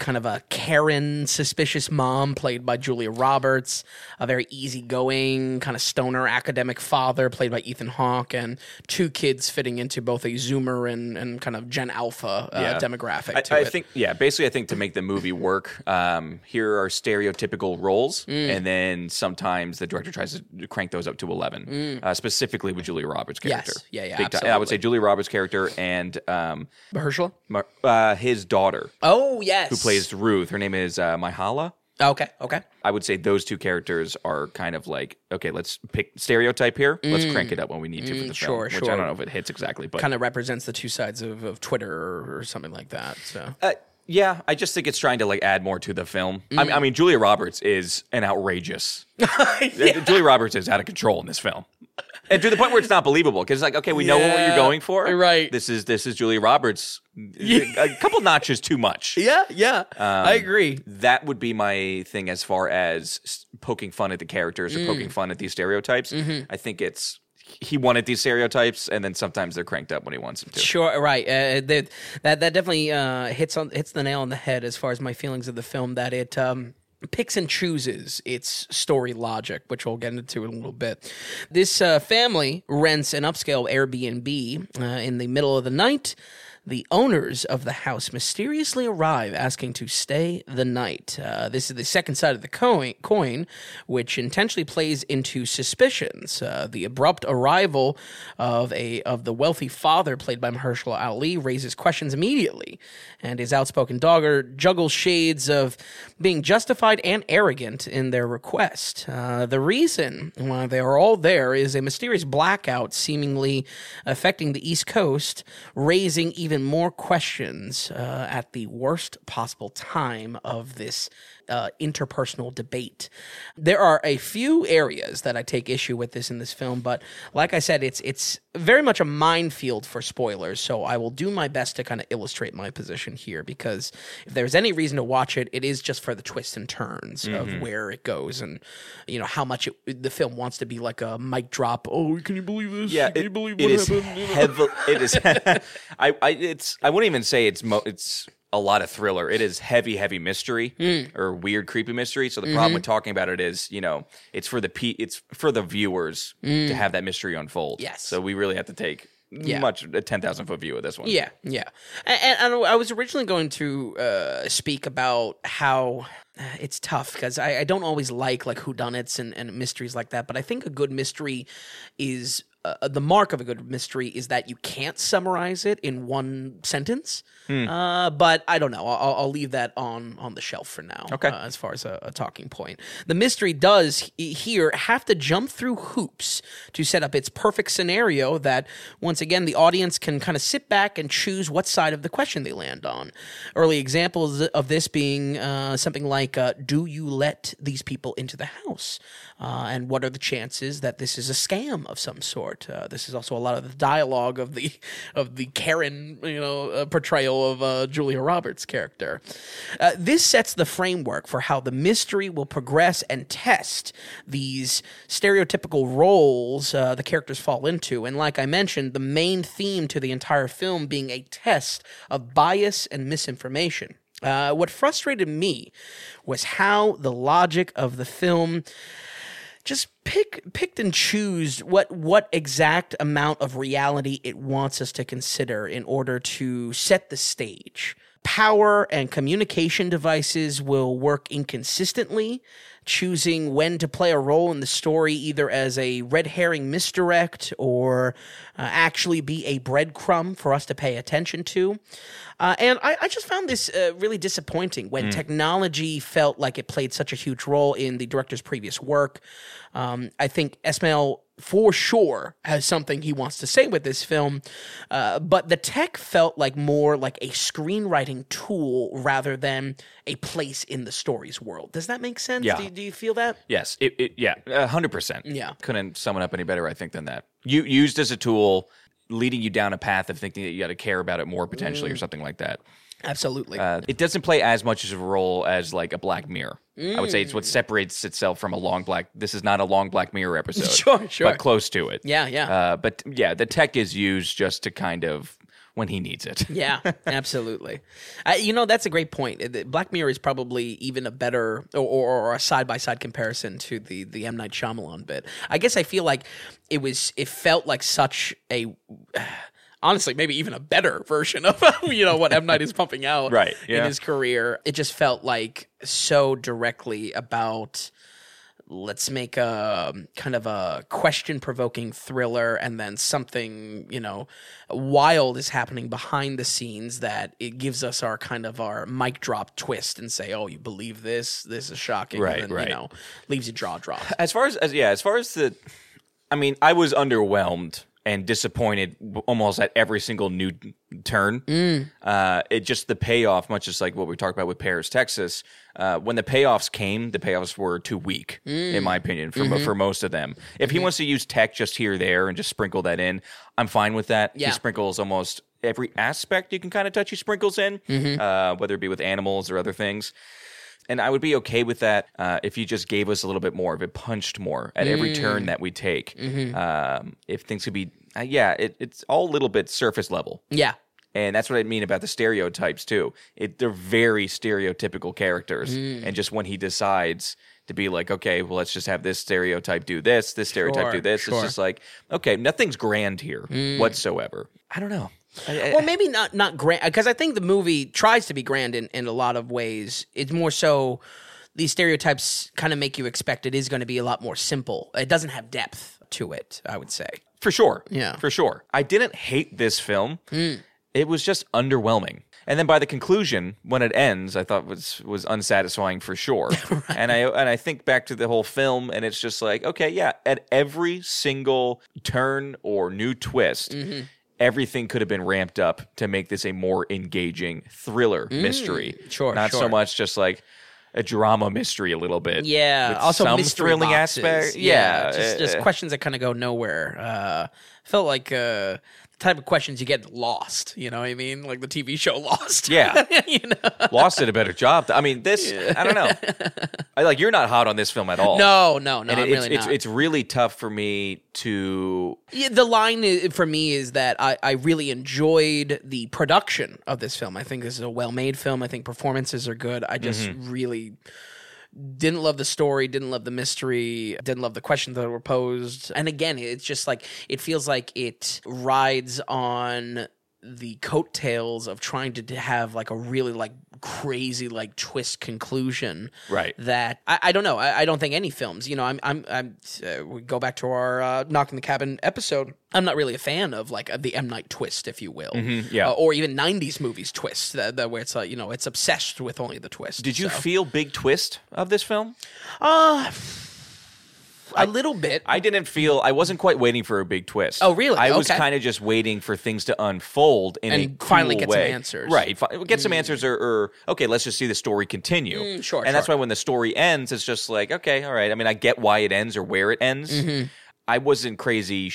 kind of a Karen, suspicious mom played by Julia Roberts, a very easygoing kind of stoner academic father played by Ethan Hawke, and two kids fitting into both a Zoomer and kind of Gen Alpha demographic. I think to make the movie work, here are stereotypical roles, and then sometimes the director tries to crank those up to 11, specifically with Julia Roberts' character. Yes. Yeah, yeah, absolutely. I would say Julia Roberts' character and Mahershala, his daughter. Oh yes, who plays Ruth? Her name is Mahala. Okay. I would say those two characters are kind of like, okay, let's pick stereotype here. Let's crank it up when we need to for the film. Which I don't know if it hits exactly, but kind of represents the two sides of Twitter or something like that. So. Yeah, I just think it's trying to like add more to the film. I mean, Julia Roberts is an outrageous. Julia Roberts is out of control in this film, and to the point where it's not believable because it's like, okay, we know what you're going for, right? This is Julia Roberts, a couple notches too much. Yeah, I agree. That would be my thing as far as poking fun at the characters or poking fun at these stereotypes. Mm-hmm. I think it's. He wanted these stereotypes, and then sometimes they're cranked up when he wants them to. Sure, right. That definitely hits the nail on the head as far as my feelings of the film, that it picks and chooses its story logic, which we'll get into in a little bit. This family rents an upscale Airbnb in the middle of the night. The owners of the house mysteriously arrive, asking to stay the night. This is the second side of the coin, which intentionally plays into suspicions. The abrupt arrival of the wealthy father, played by Mahershala Ali, raises questions immediately, and his outspoken daughter juggles shades of being justified and arrogant in their request. The reason why they are all there is a mysterious blackout seemingly affecting the East Coast, raising even more questions at the worst possible time of this interpersonal debate. There are a few areas that I take issue with this in this film, but like I said, it's very much a minefield for spoilers, so I will do my best to kind of illustrate my position here, because if there's any reason to watch it, it is just for the twists and turns of where it goes and, you know, how much the film wants to be like a mic drop. Oh, can you believe this? Yeah, can you believe what happened? It is. I wouldn't even say it's a lot of thriller. It is heavy mystery or weird creepy mystery. So the problem with talking about it is, you know, it's for the viewers to have that mystery unfold. Yes. So we really have to take much a 10,000-foot view of this one. Yeah. And I was originally going to speak about how it's tough because I don't always like whodunits and mysteries like that. But I think a good mystery is the mark of a good mystery is that you can't summarize it in one sentence. But I don't know. I'll leave that on the shelf for now. Okay. As far as a talking point. The mystery does here have to jump through hoops to set up its perfect scenario that, once again, the audience can kind of sit back and choose what side of the question they land on. Early examples of this being something like, do you let these people into the house? And what are the chances that this is a scam of some sort? This is also a lot of the dialogue of the Karen, portrayal of Julia Roberts' character. This sets the framework for how the mystery will progress and test these stereotypical roles the characters fall into. And like I mentioned, the main theme to the entire film being a test of bias and misinformation. What frustrated me was how the logic of the film just picked and choose what exact amount of reality it wants us to consider in order to set the stage. Power and communication devices will work inconsistently, choosing when to play a role in the story either as a red herring misdirect or actually be a breadcrumb for us to pay attention to. And I just found this really disappointing when technology felt like it played such a huge role in the director's previous work. I think Esmail for sure has something he wants to say with this film, but the tech felt like more like a screenwriting tool rather than a place in the story's world. Does that make sense? Yeah. Do you feel that? Yes. Yeah, 100%. Yeah. Couldn't sum it up any better, I think, than that. Used as a tool, leading you down a path of thinking that you got to care about it more potentially or something like that. Absolutely. It doesn't play as much of a role as like a Black Mirror. I would say it's what separates itself from a long Black. This is not a long Black Mirror episode. Sure. But close to it. Yeah. But yeah, the tech is used just to kind of when he needs it. Yeah, absolutely. That's a great point. Black Mirror is probably even a better or a side-by-side comparison to the M. Night Shyamalan bit. I guess I feel like it felt like such a... honestly, maybe even a better version of, what M. Night is pumping out right, yeah. in his career. It just felt like so directly about let's make a kind of a question-provoking thriller and then something, wild is happening behind the scenes that it gives us our mic drop twist and say, oh, you believe this? This is shocking. Right, and then, leaves you jaw drop. I was underwhelmed and disappointed almost at every single new turn. It just the payoff, much as like what we talked about with Paris, Texas, when the payoffs came, the payoffs were too weak, in my opinion, for most of them. If he wants to use tech just here or there and just sprinkle that in, I'm fine with that. Yeah. He sprinkles almost every aspect you can kind of touch, he sprinkles in, whether it be with animals or other things. And I would be okay with that if you just gave us a little bit more, if it punched more at every turn that we take. If things could be, it's all a little bit surface level. Yeah. And that's what I mean about the stereotypes, too. They're very stereotypical characters. And just when he decides to be like, okay, well, let's just have this stereotype do this, this stereotype do this. Sure. It's just like, okay, nothing's grand here whatsoever. I don't know. Well, maybe not grand, because I think the movie tries to be grand in a lot of ways. It's more so these stereotypes kind of make you expect it is going to be a lot more simple. It doesn't have depth to it, I would say. For sure. Yeah. For sure. I didn't hate this film. It was just underwhelming. And then by the conclusion, when it ends, I thought was unsatisfying for sure. Right. And I think back to the whole film, and it's just like, okay, yeah, at every single turn or new twist, everything could have been ramped up to make this a more engaging thriller mystery. Sure, not so much just like a drama mystery a little bit. Yeah, also some mystery thrilling boxes. Aspect. Yeah, just questions that kind of go nowhere. Felt like the type of questions you get Lost, you know what I mean? Like the TV show Lost. Yeah. Lost did a better job. I don't know. You're not hot on this film at all. No, I'm really not. It's really tough for me to... Yeah, the line for me is that I really enjoyed the production of this film. I think this is a well-made film. I think performances are good. I just really... didn't love the story, didn't love the mystery, didn't love the questions that were posed. And again, it's just like, it feels like it rides on the coattails of trying to have like a really like crazy like twist conclusion, right? That I don't know. I don't think any films. You know, we go back to our Knock in the Cabin episode. I'm not really a fan of like the M. Night twist, if you will, or even '90s movies twists where it's you know, it's obsessed with only the twist. Did you feel big twist of this film? A little bit. I didn't feel... I wasn't quite waiting for a big twist. Oh, really? I was kind of just waiting for things to unfold in a cool finally get way. Some answers. Right. Get some answers or, okay, let's just see the story continue. Sure. That's why when the story ends, it's just like, okay, all right. I mean, I get why it ends or where it ends. Mm-hmm. I wasn't crazy.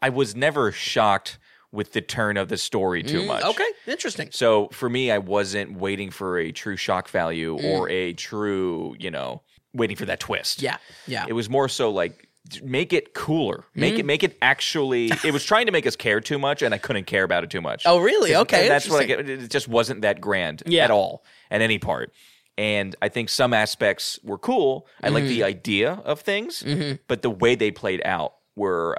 I was never shocked with the turn of the story too much. Okay, interesting. So for me, I wasn't waiting for a true shock value or a true, you know... waiting for that twist. Yeah. It was more so like, make it cooler. Make it actually... It was trying to make us care too much, and I couldn't care about it too much. Oh, really? Okay, that's what I get. It just wasn't that grand at all, at any part. And I think some aspects were cool. I like the idea of things, but the way they played out were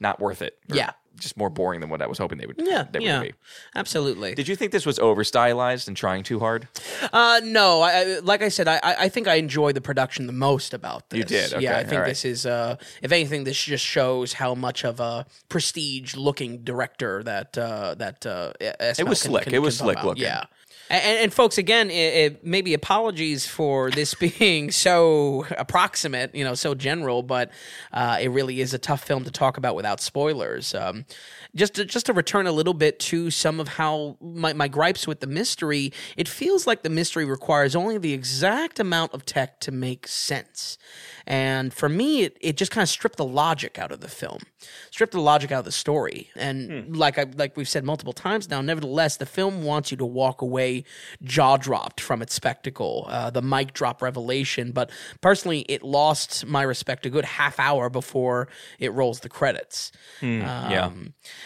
not worth it. Yeah. Just more boring than what I was hoping they would be. Absolutely. Did you think this was over-stylized and trying too hard? No. Like I said, I think I enjoy the production the most about this. You did? Okay. Yeah, I think this is, if anything, this just shows how much of a prestige-looking director that Esmail It was slick looking. Yeah. And folks, again, maybe apologies for this being so approximate, you know, so general, but it really is a tough film to talk about without spoilers. Just to return a little bit to some of how my gripes with the mystery, it feels like the mystery requires only the exact amount of tech to make sense. And for me, it just kind of stripped the logic out of the film, stripped the logic out of the story. And like we've said multiple times now, nevertheless, the film wants you to walk away jaw-dropped from its spectacle, the mic drop revelation. But personally, it lost my respect a good half hour before it rolls the credits.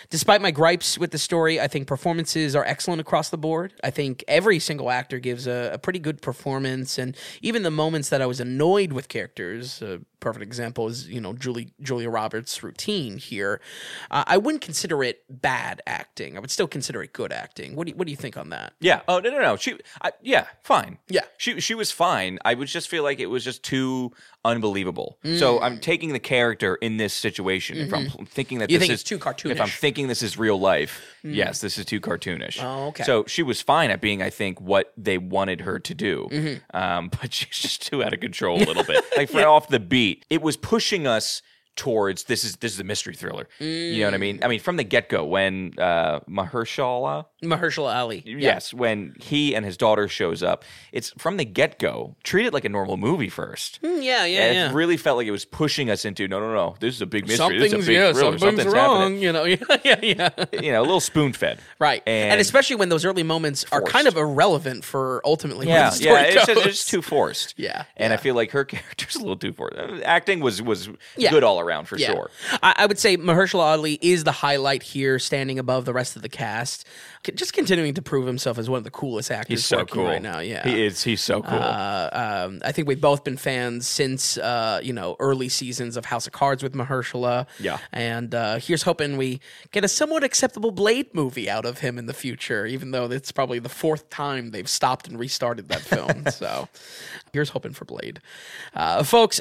Despite my gripes with the story, I think performances are excellent across the board. I think every single actor gives a pretty good performance. And even the moments that I was annoyed with characters, a perfect example is, you know, Julia Roberts' routine here. I wouldn't consider it bad acting. I would still consider it good acting. What do you think on that? Yeah. Oh, no. Fine. Yeah. She was fine. I would just feel like it was just too unbelievable. So I'm taking the character in this situation. If I'm thinking that this is too cartoonish. If I'm thinking this is real life, yes, this is too cartoonish. Oh, okay. So she was fine at being, I think, what they wanted her to do. But she's just too out of control a little bit. Like, right off the beat, it was pushing us towards this is a mystery thriller. You know what I mean? I mean, from the get-go, when Mahershala Ali. Yes, yeah. When he and his daughter shows up, it's from the get-go. Treat it like a normal movie first. Yeah. It really felt like it was pushing us into, no, this is a big mystery. This is a big thriller. Something's wrong, happening. You know. Yeah. You know, a little spoon-fed. Right. And especially when those early moments forced. Are kind of irrelevant for ultimately where the story goes. It's too forced. Yeah. And I feel like her character's a little too forced. Acting was good all around for sure. I would say Mahershala Ali is the highlight here, standing above the rest of the cast. Just continuing to prove himself as one of the coolest actors right now. Yeah, he is. He's so cool. I think we've both been fans since early seasons of House of Cards with Mahershala. Yeah, and here's hoping we get a somewhat acceptable Blade movie out of him in the future. Even though it's probably the fourth time they've stopped and restarted that film. So here's hoping for Blade, folks.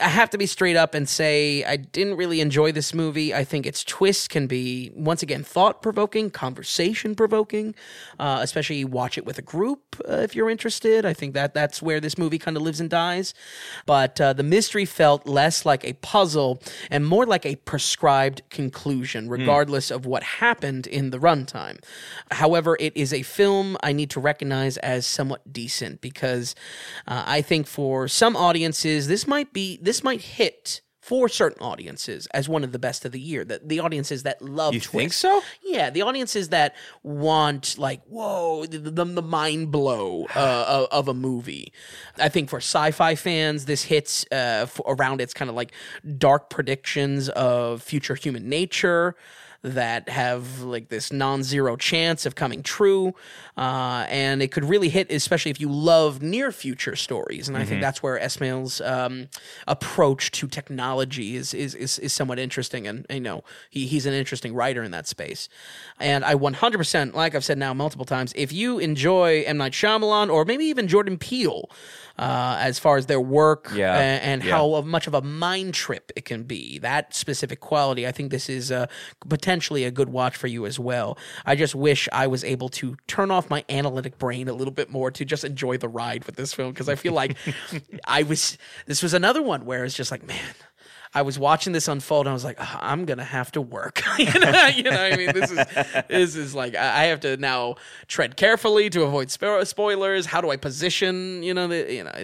I have to be straight up and say I didn't really enjoy this movie. I think its twists can be, once again, thought-provoking, conversation-provoking, especially watch it with a group if you're interested. I think that's where this movie kind of lives and dies. But the mystery felt less like a puzzle and more like a prescribed conclusion, regardless of what happened in the runtime. However, it is a film I need to recognize as somewhat decent because I think for some audiences, this might hit for certain audiences as one of the best of the year. The audiences that love twists. You think so? Yeah, the audiences that want, like, whoa, the mind blow of a movie. I think for sci-fi fans, this hits around its kind of like dark predictions of future human nature. that have like this non-zero chance of coming true, and it could really hit, especially if you love near future stories. And I think that's where Esmail's approach to technology is somewhat interesting, and you know he's an interesting writer in that space. And I 100%, like I've said now multiple times, if you enjoy M. Night Shyamalan or maybe even Jordan Peele, as far as their work and how much of a mind trip it can be, that specific quality, I think this is potentially a good watch for you as well. I just wish I was able to turn off my analytic brain a little bit more to just enjoy the ride with this film, because I feel like this was another one where it's just like, man, I was watching this unfold, and I was like, oh, I'm going to have to work. you know what I mean? This is like, I have to now tread carefully to avoid spoilers. How do I position,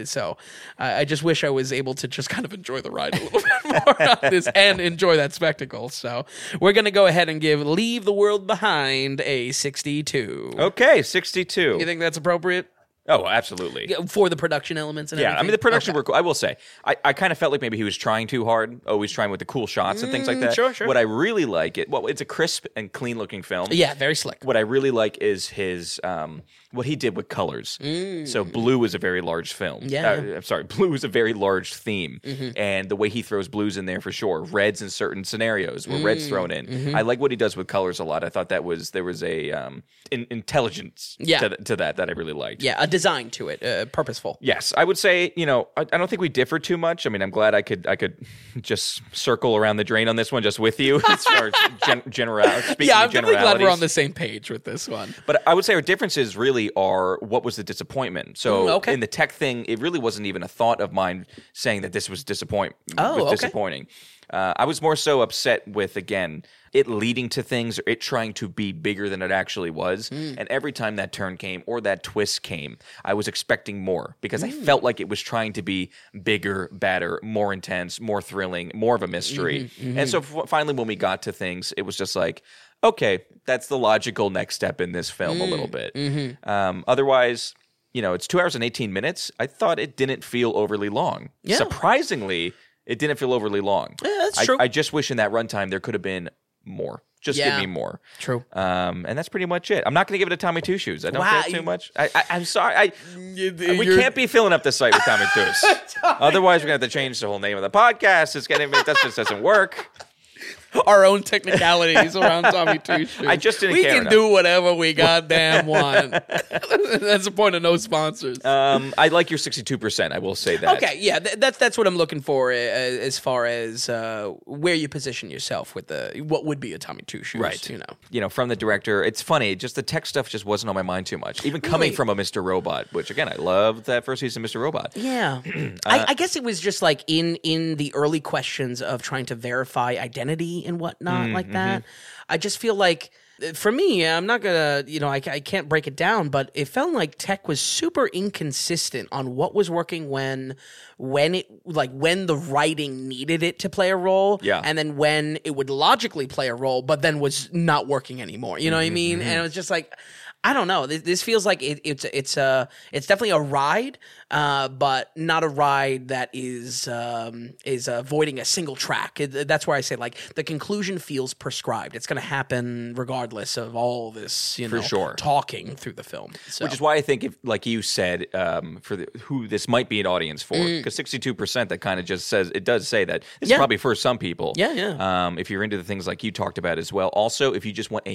so I just wish I was able to just kind of enjoy the ride a little bit more on this and enjoy that spectacle. So we're going to go ahead and give Leave the World Behind a 62. Okay, 62. You think that's appropriate? Oh, absolutely. For the production elements and everything? I mean, the production were cool. I will say, I kind of felt like maybe he was trying too hard, always trying with the cool shots and things like that. Sure, sure. What I really like, it's a crisp and clean-looking film. Yeah, very slick. What I really like is his, what he did with colors. So blue is a very large film. Yeah. Blue is a very large theme. And the way he throws blues in there, for sure. Reds in certain scenarios where red's thrown in. I like what he does with colors a lot. I thought there was a intelligence to that I really liked. Yeah, design to it, purposeful. Yes, I would say, I don't think we differ too much. I mean, I'm glad I could just circle around the drain on this one just with you as far as speaking of generalities. Yeah, I'm really glad we're on the same page with this one. But I would say our differences really are what was the disappointment. So in the tech thing, it really wasn't even a thought of mine saying that this was disappointing. I was more so upset with, again, it leading to things or it trying to be bigger than it actually was. And every time that turn came or that twist came, I was expecting more because I felt like it was trying to be bigger, badder, more intense, more thrilling, more of a mystery. And so finally when we got to things, it was just like, okay, that's the logical next step in this film a little bit. Otherwise... it's 2 hours and 18 minutes. I thought it didn't feel overly long. Yeah. Surprisingly, it didn't feel overly long. Yeah, that's true. I just wish in that runtime there could have been more. Just give me more. True. And that's pretty much it. I'm not going to give it a Tommy Two Shoes. I don't care too much. I'm sorry. We can't be filling up the site with Tommy Twos. Otherwise, we're going to have to change the whole name of the podcast. That just doesn't work. Our own technicalities around Tommy Two Shoes. I just didn't care. We can do whatever we goddamn want. That's the point of no sponsors. I like your 62%. I will say that. Okay, yeah, that's what I'm looking for as far as where you position yourself with what would be a Tommy Two Shoes. Right. From the director. It's funny. Just the tech stuff just wasn't on my mind too much. Even coming from a Mr. Robot, which again I loved that first season of Mr. Robot. Yeah. I guess it was just like in the early questions of trying to verify identity and whatnot like that. I just feel like, for me, I'm not going to, I can't break it down, but it felt like tech was super inconsistent on what was working when the writing needed it to play a role, and then when it would logically play a role, but then was not working anymore. You know what I mean? And it was just like, I don't know. This feels like it's definitely a ride, but not a ride that is avoiding a single track. That's where I say like the conclusion feels prescribed. It's going to happen regardless of all this, talking through the film. So. Which is why I think, if, like you said, who this might be an audience for, because 62% that kind of just says it does say that it's probably for some people. Yeah, yeah. If you're into the things like you talked about as well, also if you just want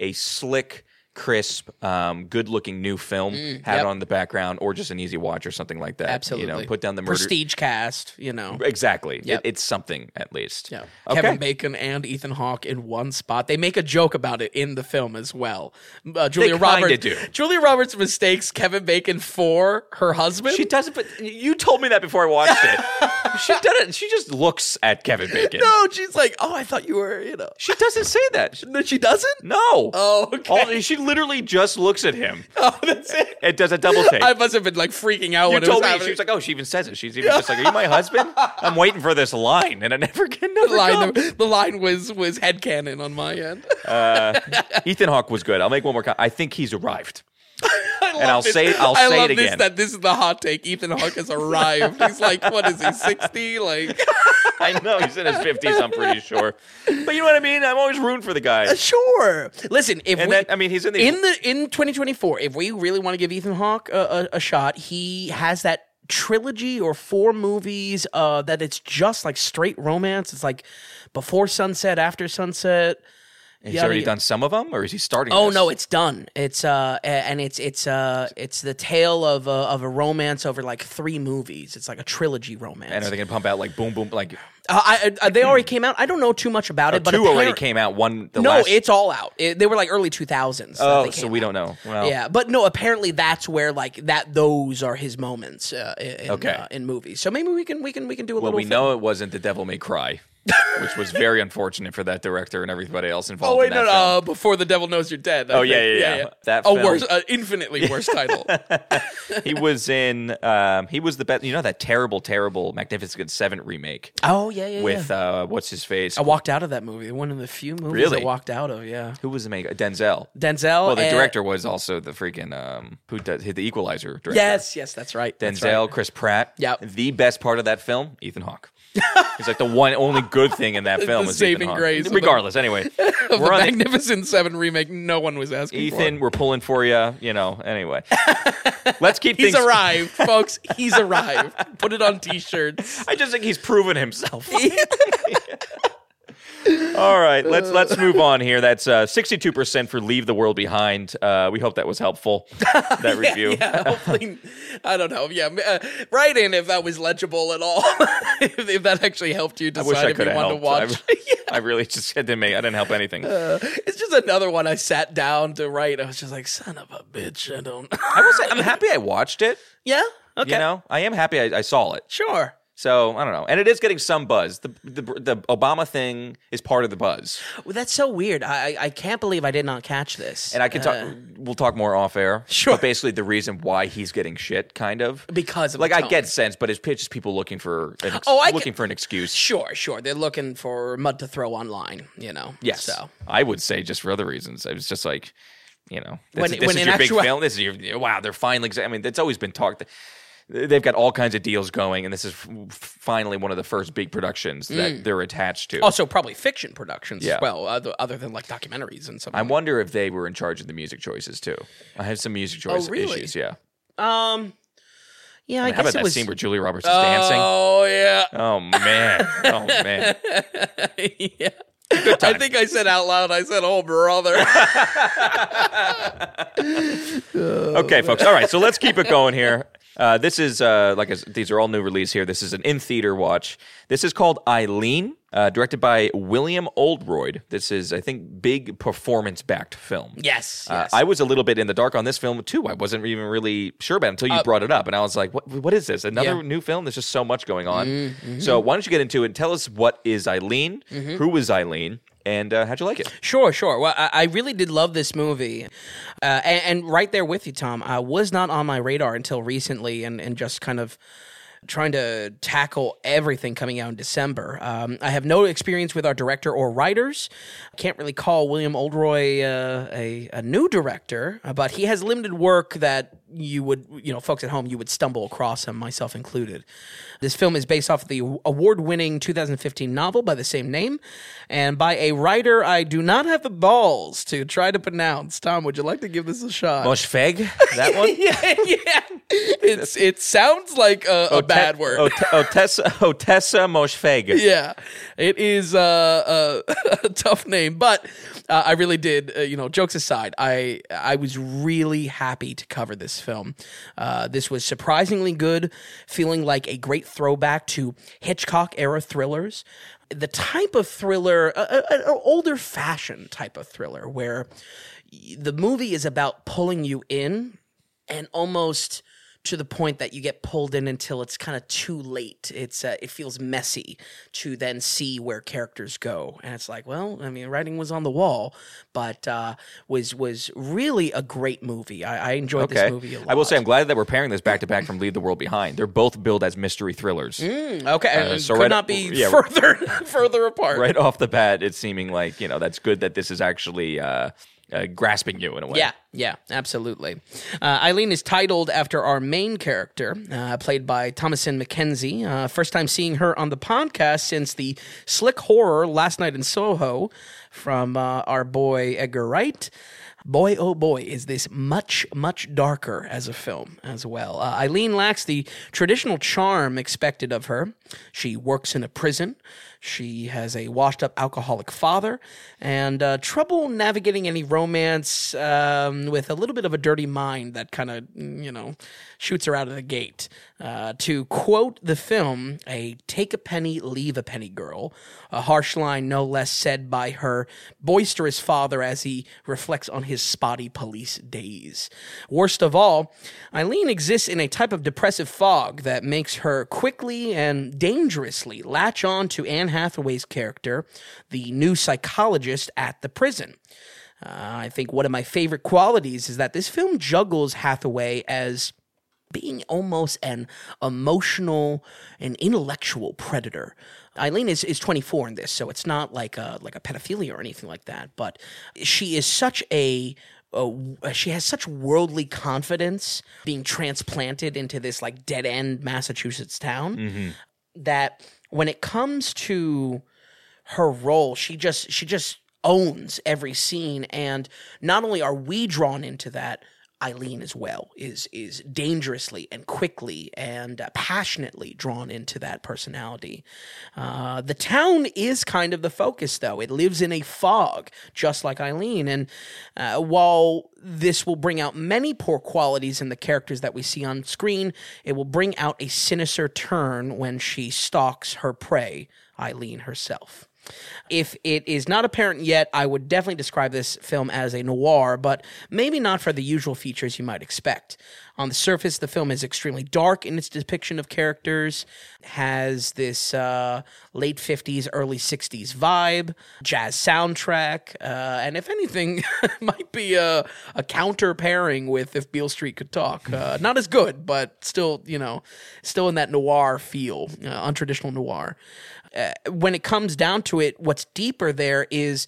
a slick, crisp, good-looking new film, had it on the background, or just an easy watch or something like that. Absolutely. Put down the murder... Prestige cast, Exactly. Yep. It's something, at least. Yeah. Okay. Kevin Bacon and Ethan Hawke in one spot. They make a joke about it in the film as well. Julia Roberts do. Julia Roberts mistakes Kevin Bacon for her husband. She doesn't... But you told me that before I watched it. She doesn't... She just looks at Kevin Bacon. No, she's like, oh, I thought you were, She doesn't say that. She doesn't? No. Oh, okay. She literally just looks at him. Oh, that's it. It does a double take. I must have been like freaking out when it was happening. You told me, she was like, oh, she even says it. She's even just like, are you my husband? I'm waiting for this line, and I never can The line was headcanon on my end. Ethan Hawke was good. I'll make one more comment. I think he's arrived. I'll say it again. That this is the hot take. Ethan Hawke has arrived. He's like, what is he, 60? Like... I know he's in his 50s, I'm pretty sure. But you know what I mean? I'm always rooting for the guy. Sure. Listen, if and we that, I mean, he's in 2024, if we really want to give Ethan Hawke a shot, he has that trilogy or four movies that it's just like straight romance. It's like Before Sunset, After Sunset. He's already done some of them, or is he starting? Oh no, it's done. It's and it's the tale of a romance over like three movies. It's like a trilogy romance. And are they gonna pump out like Boom Boom like? They already came out. I don't know too much about it, but two already came out. One, the last... it's all out. They were like early 2000s. Oh, so we don't know. Well, yeah, but no, apparently that's where like that. Those are his moments in movies. So maybe we can do a little. Well, we know it wasn't The Devil May Cry. Which was very unfortunate for that director and everybody else involved. Oh wait, in that film. Before the Devil Knows You're Dead. I think. That film. Worse, infinitely worse title. He was in. He was the best. You know that terrible Magnificent Seven remake. Oh yeah. With what's his face? I walked out of that movie. One of the few movies I walked out of. Yeah. Who was the main? Denzel. Well, the director was also the freaking who does the Equalizer director. Yes, that's right. Denzel, that's right. Chris Pratt. Yeah. The best part of that film, Ethan Hawke. He's like the only good thing in that film is Ethan Hawke. Regardless, anyway. Of the Magnificent Seven remake, no one was asking for. Ethan, we're pulling for you, you know, anyway. Let's keep things... He's arrived, folks. He's arrived. Put it on T-shirts. I just think he's proven himself. All right, let's move on here. That's 62% for Leave the World Behind. We hope that was helpful, that review. Yeah, hopefully, I don't know. Yeah, write in if that was legible at all, if that actually helped you decide if you wanted to watch. I really just I didn't help anything. It's just another one I sat down to write. I was just like, son of a bitch, I don't. I'm happy I watched it. Yeah, okay. You know, I am happy I saw it. Sure. So, I don't know. And it is getting some buzz. The Obama thing is part of the buzz. Well, that's so weird. I can't believe I did not catch this. And I can we'll talk more off air. Sure. But basically the reason why he's getting shit, kind of. Because of the tone. I get sense, but it's just people looking for an for an excuse. Sure. They're looking for mud to throw online, you know. Yes. So. I would say just for other reasons. It was just like, you know, this is your big film. This is your, wow, they're finally, I mean, it's always been talked. They've got all kinds of deals going, and this is finally one of the first big productions that they're attached to. Also, probably fiction productions as well, other than like documentaries and something. I wonder if they were in charge of the music choices too. I have some music choice issues. Yeah. Yeah, I mean, how about that scene where Julia Roberts is dancing? Oh yeah. Oh man. Yeah. I think I said out loud, oh, brother. Okay, folks. All right, so let's keep it going here. This is, these are all new release here. This is an in-theater watch. This is called Eileen, directed by William Oldroyd. This is, I think, big performance-backed film. Yes. I was a little bit in the dark on this film, too. I wasn't even really sure about it until you brought it up. And I was like, what is this? Another new film? There's just so much going on. Mm-hmm. So why don't you get into it and tell us what is Eileen, who was Eileen, and how'd you like it? Sure. Well, I really did love this movie. And right there with you, Tom, I was not on my radar until recently and just kind of trying to tackle everything coming out in December. I have no experience with our director or writers. I can't really call William Oldroyd a new director, but he has limited work that folks at home, you would stumble across him, myself included. This film is based off the award-winning 2015 novel by the same name, and by a writer I do not have the balls to try to pronounce. Tom, would you like to give this a shot? Moshfeg? That one? yeah. It sounds like a bad word. Otessa Moshfeg. Yeah. It is a tough name, but I really did, jokes aside, I was really happy to cover this film. This was surprisingly good, feeling like a great throwback to Hitchcock-era thrillers. The type of thriller, an older-fashioned type of thriller, where the movie is about pulling you in and almost to the point that you get pulled in until it's kind of too late. It feels messy to then see where characters go. And it's like, well, I mean, writing was on the wall, but was really a great movie. I enjoyed this movie a lot. I will say I'm glad that we're pairing this back-to-back from Leave the World Behind. They're both billed as mystery thrillers. So further apart. Right off the bat, it's seeming like, that's good that this is actually grasping you in a way. Yeah, absolutely. Eileen is titled after our main character, played by Thomasin McKenzie. First time seeing her on the podcast since the slick horror Last Night in Soho from our boy Edgar Wright. Boy, oh boy, is this much, much darker as a film as well. Eileen lacks the traditional charm expected of her. She works in a prison. She has a washed-up alcoholic father and trouble navigating any romance with a little bit of a dirty mind that kind of, shoots her out of the gate. To quote the film, a take a penny, leave a penny girl, a harsh line no less said by her boisterous father as he reflects on his spotty police days. Worst of all, Eileen exists in a type of depressive fog that makes her quickly and dangerously latch on to Anne Hathaway's character, the new psychologist at the prison. I think one of my favorite qualities is that this film juggles Hathaway as being almost an emotional and intellectual predator. Eileen is 24 in this, so it's not like a pedophilia or anything like that, but she is such she has such worldly confidence being transplanted into this like dead-end Massachusetts town that when it comes to her role, she just owns every scene, and not only are we drawn into that, Eileen as well is dangerously and quickly and passionately drawn into that personality. The town is kind of the focus, though. It lives in a fog, just like Eileen. And while this will bring out many poor qualities in the characters that we see on screen, it will bring out a sinister turn when she stalks her prey, Eileen herself. If it is not apparent yet, I would definitely describe this film as a noir, but maybe not for the usual features you might expect. On the surface, the film is extremely dark in its depiction of characters, has this late 50s, early 60s vibe, jazz soundtrack, and if anything, might be a counter pairing with If Beale Street Could Talk. Not as good, but still in that noir feel, untraditional noir. When it comes down to it, what's deeper there is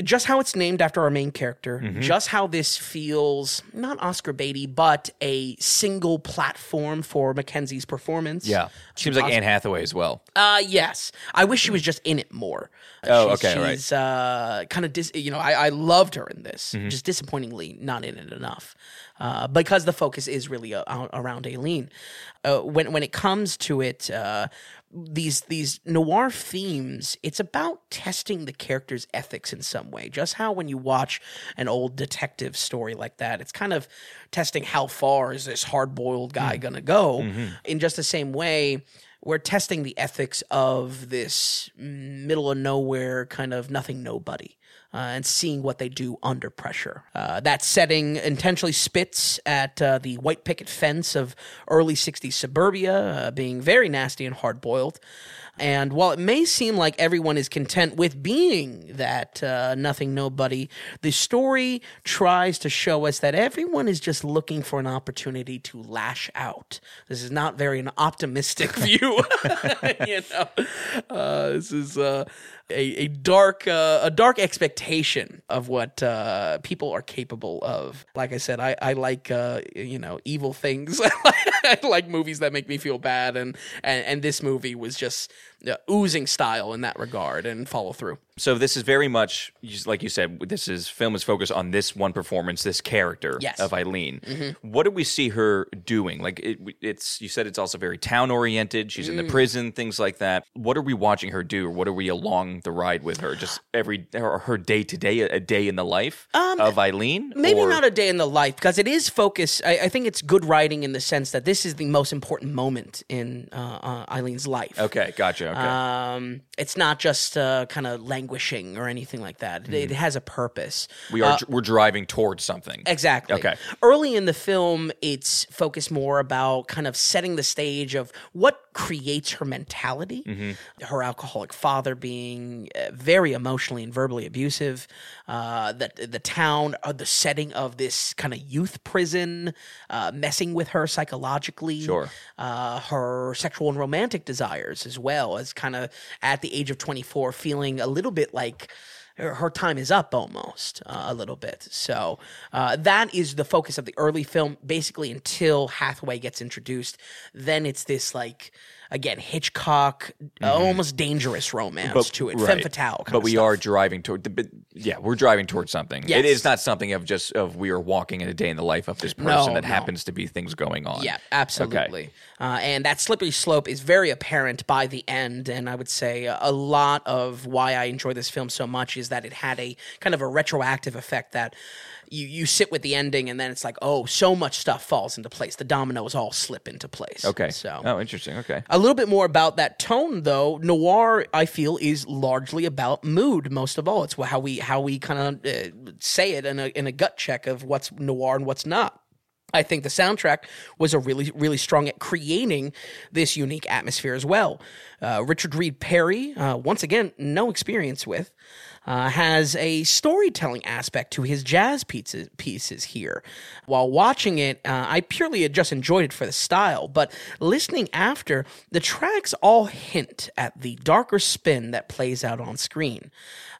just how it's named after our main character, just how this feels, not Oscar baity, but a single platform for Mackenzie's performance. Yeah. Seems like Anne Hathaway as well. Yes. I wish she was just in it more. She's kind of, I loved her in this, just disappointingly not in it enough. Because the focus is really around Eileen. When it comes to it, these noir themes, it's about testing the character's ethics in some way. Just how when you watch an old detective story like that, it's kind of testing how far is this hard-boiled guy going to go. In just the same way, we're testing the ethics of this middle-of-nowhere kind of nothing-nobody. And seeing what they do under pressure. That setting intentionally spits at the white picket fence of early 60s suburbia, being very nasty and hard-boiled. And while it may seem like everyone is content with being that nothing nobody, the story tries to show us that everyone is just looking for an opportunity to lash out. This is not very an optimistic view. This is a dark expectation of what people are capable of. Like I said, I like evil things. I like movies that make me feel bad, and this movie was just oozing style in that regard and follow through. So this is very much, like you said, film is focused on this one performance, this character of Eileen. What do we see her doing? Like it's you said it's also very town-oriented. She's in the prison, things like that. What are we watching her do? Or what are we along the ride with her? Just her day-to-day, a day in the life of Eileen? Maybe not a day in the life, because it is focused. I think it's good writing in the sense that this is the most important moment in Eileen's life. Okay, gotcha. Okay. It's not just kind of languishing or anything like that. It has a purpose. We're driving towards something. Exactly. Okay. Early in the film, it's focused more about kind of setting the stage of what creates her mentality, her alcoholic father being very emotionally and verbally abusive, the town, the setting of this kind of youth prison, messing with her psychologically, her sexual and romantic desires as well, as kind of at the age of 24 feeling a little bit like her time is up almost a little bit. So that is the focus of the early film, basically until Hathaway gets introduced. Then it's this, like, again, Hitchcock, almost dangerous romance to it. Right. Femme fatale kind of stuff. But we are driving toward – yeah, we're driving towards something. Yes. It is not something of just – of we are walking in a day in the life of this person that happens to be things going on. Yeah, absolutely. Okay. And that slippery slope is very apparent by the end, and I would say a lot of why I enjoy this film so much is that it had a kind of a retroactive effect that – You sit with the ending, and then it's like, oh, so much stuff falls into place. The dominoes all slip into place. Okay. So, oh, interesting. Okay. A little bit more about that tone, though. Noir, I feel, is largely about mood, most of all. It's how we kind of say it in a gut check of what's noir and what's not. I think the soundtrack was a really, really strong at creating this unique atmosphere as well. Richard Reed Perry, once again, no experience with. Has a storytelling aspect to his jazz pieces here. While watching it, I purely just enjoyed it for the style, but listening after, the tracks all hint at the darker spin that plays out on screen.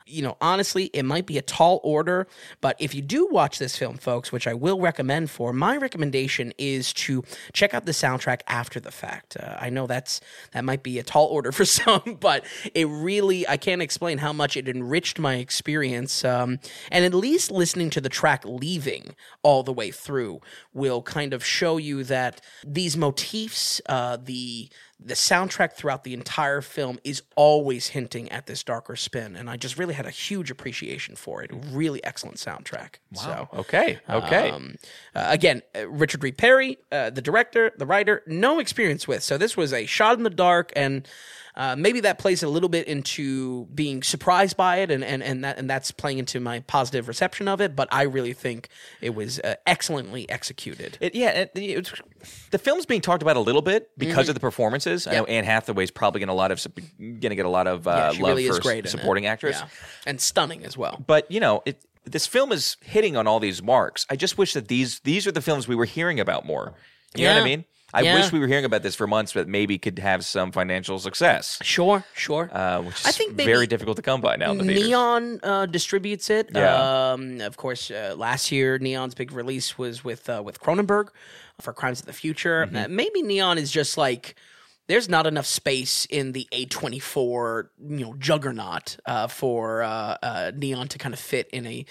You know, honestly, it might be a tall order, but if you do watch this film, folks, which I will recommend for, my recommendation is to check out the soundtrack after the fact. I know that might be a tall order for some, but it really, I can't explain how much it enriched my experience. And at least listening to the track Leaving all the way through will kind of show you that these motifs, the soundtrack throughout the entire film is always hinting at this darker spin, and I just really had a huge appreciation for it. Really excellent soundtrack. Wow. So, okay. Again, Richard Reed Perry, the director, the writer, no experience with. So this was a shot in the dark, and maybe that plays a little bit into being surprised by it, and that's playing into my positive reception of it. But I really think it was excellently executed. The film's being talked about a little bit because of the performances. I know Anne Hathaway's probably going to get a lot of love really for supporting actress. Yeah. And stunning as well. But, you know, this film is hitting on all these marks. I just wish that these are the films we were hearing about more. You know what I mean? I wish we were hearing about this for months, but maybe could have some financial success. Sure. Which is very difficult to come by now in the theaters. Neon distributes it. Yeah. Of course, last year, Neon's big release was with Cronenberg for Crimes of the Future. Mm-hmm. Maybe Neon is just like... There's not enough space in the A24, you know, juggernaut for Neon to kind of fit in a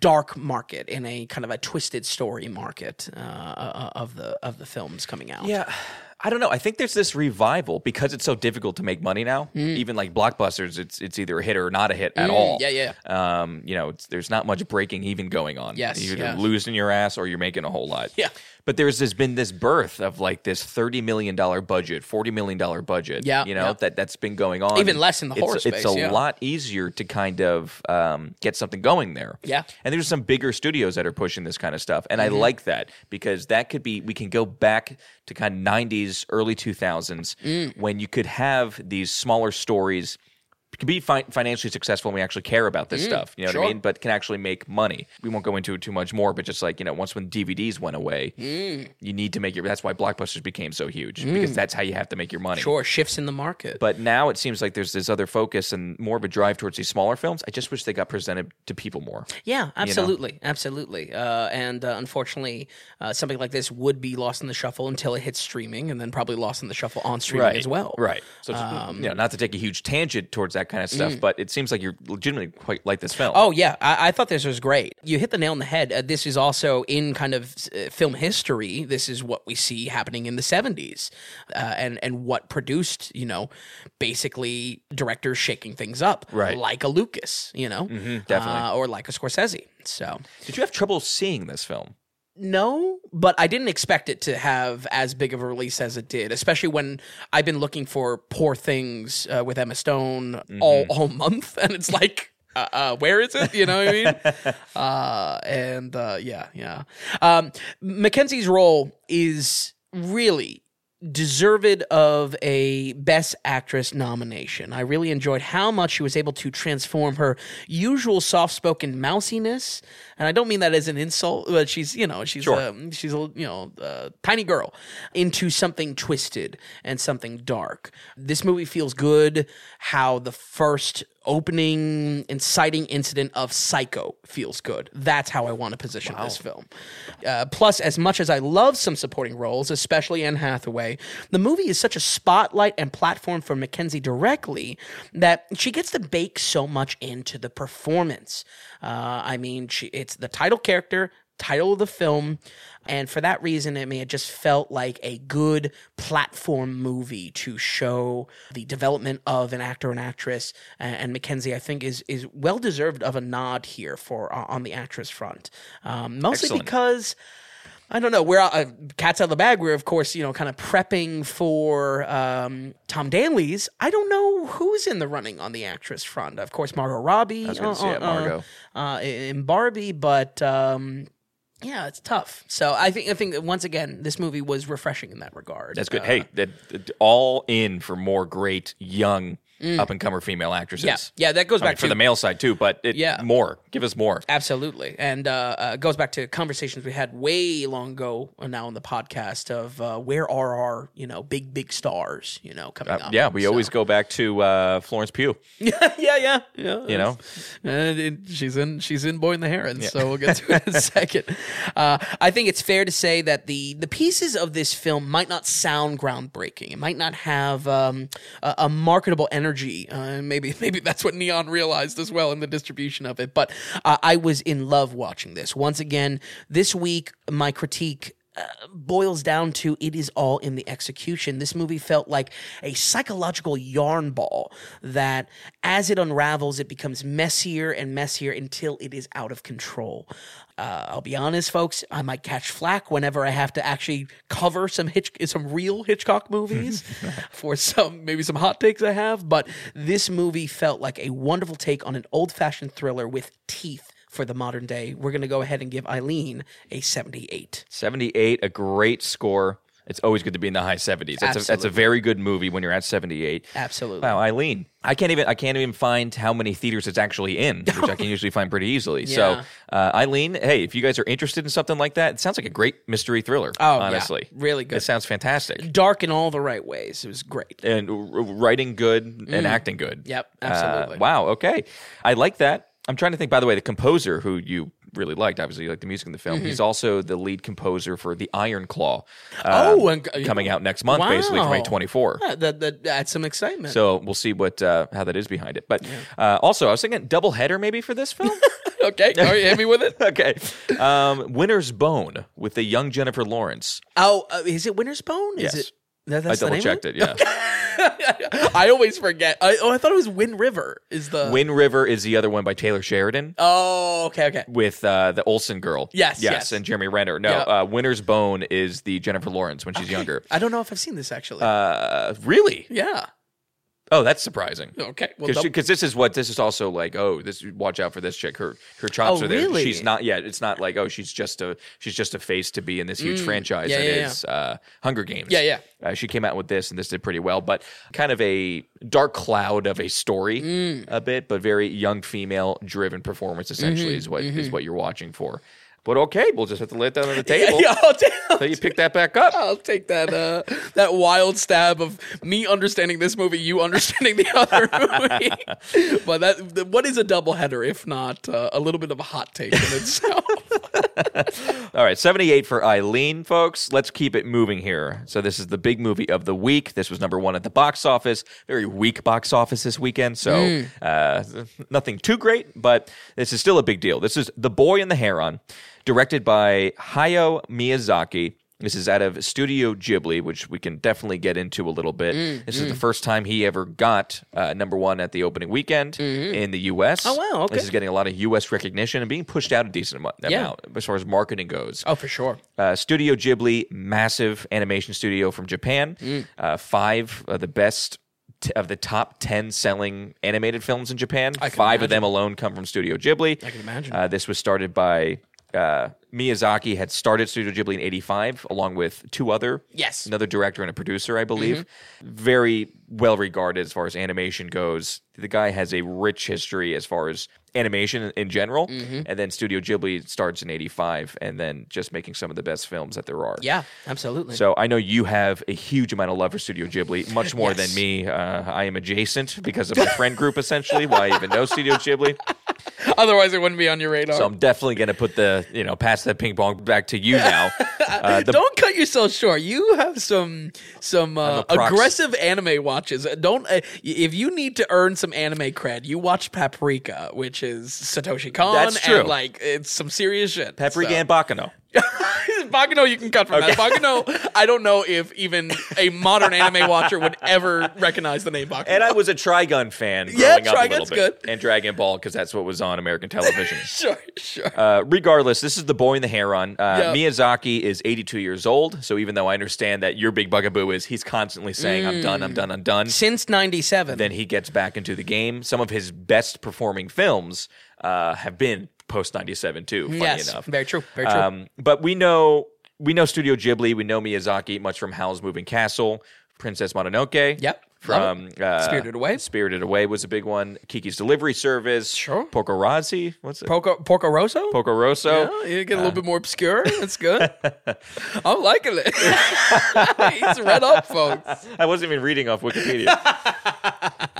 dark market, in a kind of a twisted story market of the films coming out. Yeah. I don't know. I think there's this revival because it's so difficult to make money now. Even like blockbusters, it's either a hit or not a hit at all. Yeah. You know, there's not much breaking even going on. Yes, you're either losing your ass or you're making a whole lot. Yeah. But there's been this birth of like this $30 million budget, $40 million budget. Yeah. You know, that's been going on. Even less in the horror space. It's a lot easier to kind of get something going there. Yeah. And there's some bigger studios that are pushing this kind of stuff, and I like that because that could be we can go back to kind of 90s. Early 2000s, when you could have these smaller stories can be financially successful, and we actually care about this stuff, you know what I mean? But can actually make money. We won't go into it too much more, but just like, you know, once when DVDs went away, you need to make your... That's why blockbusters became so huge, because that's how you have to make your money. Sure, shifts in the market. But now it seems like there's this other focus and more of a drive towards these smaller films. I just wish they got presented to people more. Yeah, absolutely, you know? Absolutely. And unfortunately, something like this would be lost in the shuffle until it hits streaming, and then probably lost in the shuffle on streaming as well. Right. So, you know, not to take a huge tangent towards that kind of stuff, but it seems like you legitimately quite like this film. Oh, yeah. I thought this was great. You hit the nail on the head. This is also in kind of film history. This is what we see happening in the 70s and what produced, you know, basically directors shaking things up, like a Lucas, you know, definitely. Or like a Scorsese. So, did you have trouble seeing this film? No, but I didn't expect it to have as big of a release as it did, especially when I've been looking for Poor Things with Emma Stone all month, and it's like, where is it? You know what I mean? McKenzie's role is really deserved of a Best Actress nomination. I really enjoyed how much she was able to transform her usual soft-spoken mousiness, and I don't mean that as an insult, but she's a tiny girl, into something twisted and something dark. This movie feels good how the first opening inciting incident of Psycho feels good. That's how I want to position this film. Plus, as much as I love some supporting roles, especially Anne Hathaway, the movie is such a spotlight and platform for Mackenzie directly that she gets to bake so much into the performance. It's the title character, title of the film, and for that reason, it just felt like a good platform movie to show the development of an actor and actress, and Mackenzie, I think, is well-deserved of a nod here for on the actress front, mostly Excellent. Because... I don't know. We're cat's out of the bag. We're, of course, kind of prepping for Tom Daly's. I don't know who's in the running on the actress front. Of course, Margot Robbie. I was going to say Margot in Barbie, but yeah, it's tough. So I think that once again, this movie was refreshing in that regard. That's good. Hey, all in for more great young. Up-and-comer female actresses. Yeah, that goes back to... For the male side, too, but more. Give us more. Absolutely. And it goes back to conversations we had way long ago now on the podcast of where are our, big, big stars, coming up. Yeah, we always go back to Florence Pugh. Yeah. She's in Boy and the Heron, so we'll get to it in a second. I think it's fair to say that the pieces of this film might not sound groundbreaking. It might not have a marketable energy. Maybe that's what Neon realized as well in the distribution of it. But I was in love watching this. Once again, this week, my critique boils down to it is all in the execution. This movie felt like a psychological yarn ball that as it unravels, it becomes messier and messier until it is out of control. I'll be honest, folks, I might catch flack whenever I have to actually cover some real Hitchcock movies for maybe some hot takes I have, but this movie felt like a wonderful take on an old-fashioned thriller with teeth for the modern day. We're going to go ahead and give Eileen a 78. 78, a great score. It's always good to be in the high 70s. That's a very good movie when you're at 78. Absolutely. Wow, Eileen. I can't even find how many theaters it's actually in, which I can usually find pretty easily. Yeah. So, Eileen, hey, if you guys are interested in something like that, it sounds like a great mystery thriller, honestly. Yeah, really good. It sounds fantastic. Dark in all the right ways. It was great. And writing good and acting good. Yep, absolutely. Wow, okay. I like that. I'm trying to think, by the way, the composer who you really liked, obviously you liked the music in the film, he's also the lead composer for The Iron Claw, coming out next month, basically, for May 24. Yeah, that adds some excitement. So we'll see how that is behind it. But also, I was thinking doubleheader maybe for this film. Okay, all right, hit me with it. Okay. Winter's Bone with the young Jennifer Lawrence. Oh, is it Winter's Bone? Yes. That's I double-checked it, I always forget. I thought it was Wind River is the other one by Taylor Sheridan. Oh, okay. With the Olsen girl. Yes. And Jeremy Renner. No, Winter's Bone is the Jennifer Lawrence when she's younger. I don't know if I've seen this, actually. Really? Yeah. Oh, that's surprising. Okay. Because watch out for this chick. Her chops are there. Really? She's not yet. It's not like, she's just a face to be in this huge franchise is Hunger Games. Yeah. She came out with this, and this did pretty well, but kind of a dark cloud of a story a bit, but very young female-driven performance, essentially, is what you're watching for. But okay, we'll just have to lay it down on the table. Yeah, so you pick that back up. I'll take that that wild stab of me understanding this movie, you understanding the other movie. But what is a doubleheader if not a little bit of a hot take in itself? All right, 78 for Eileen, folks. Let's keep it moving here. So this is the big movie of the week. This was number 1 at the box office. Very weak box office this weekend, so nothing too great, but this is still a big deal. This is The Boy and the Heron, directed by Hayao Miyazaki. This is out of Studio Ghibli, which we can definitely get into a little bit. This is the first time he ever got number 1 at the opening weekend in the U.S. Oh, wow, okay. This is getting a lot of U.S. recognition and being pushed out a decent amount as far as marketing goes. Oh, for sure. Studio Ghibli, massive animation studio from Japan. 5 of the best of the top 10 selling animated films in Japan. 5 of them alone come from Studio Ghibli. I can imagine. This was started by Miyazaki had started Studio Ghibli in 85 along with two other. Yes. Another director and a producer, I believe. Mm-hmm. Very well regarded as far as animation goes. The guy has a rich history as far as animation in general. Mm-hmm. And then Studio Ghibli starts in 85 and then just making some of the best films that there are. Yeah, absolutely. So I know you have a huge amount of love for Studio Ghibli, much more than me. I am adjacent because of my friend group, essentially, why I even know Studio Ghibli. Otherwise, it wouldn't be on your radar. So I'm definitely going to put the, you know, pass that ping pong back to you now. Don't cut yourself short. You have some aggressive anime watches. If you need to earn some anime cred, you watch Paprika, which is Satoshi Kon. That's true. And, like, it's some serious shit. Paprika and Bacano. Bacano, you can cut from that. Bacano, I don't know if even a modern anime watcher would ever recognize the name Bacano. And I was a Trigun fan growing up a little bit. Good. And Dragon Ball, because that's what was on American television. Sure. Regardless, this is The Boy and the Heron. Miyazaki is 82 years old, so even though I understand that your big bugaboo is he's constantly saying, I'm done. Since 97. Then he gets back into the game. Some of his best performing films have been post 97 too, funny enough. Very true. But we know Studio Ghibli, we know Miyazaki much from Howl's Moving Castle, Princess Mononoke. Yep. From Spirited Away. Spirited Away was a big one. Kiki's Delivery Service. Sure. Porco Rosso. What's it? Porco Rosso? Porco Rosso. Yeah, you get a little bit more obscure. That's good. I'm liking it. He's read up, folks. I wasn't even reading off Wikipedia.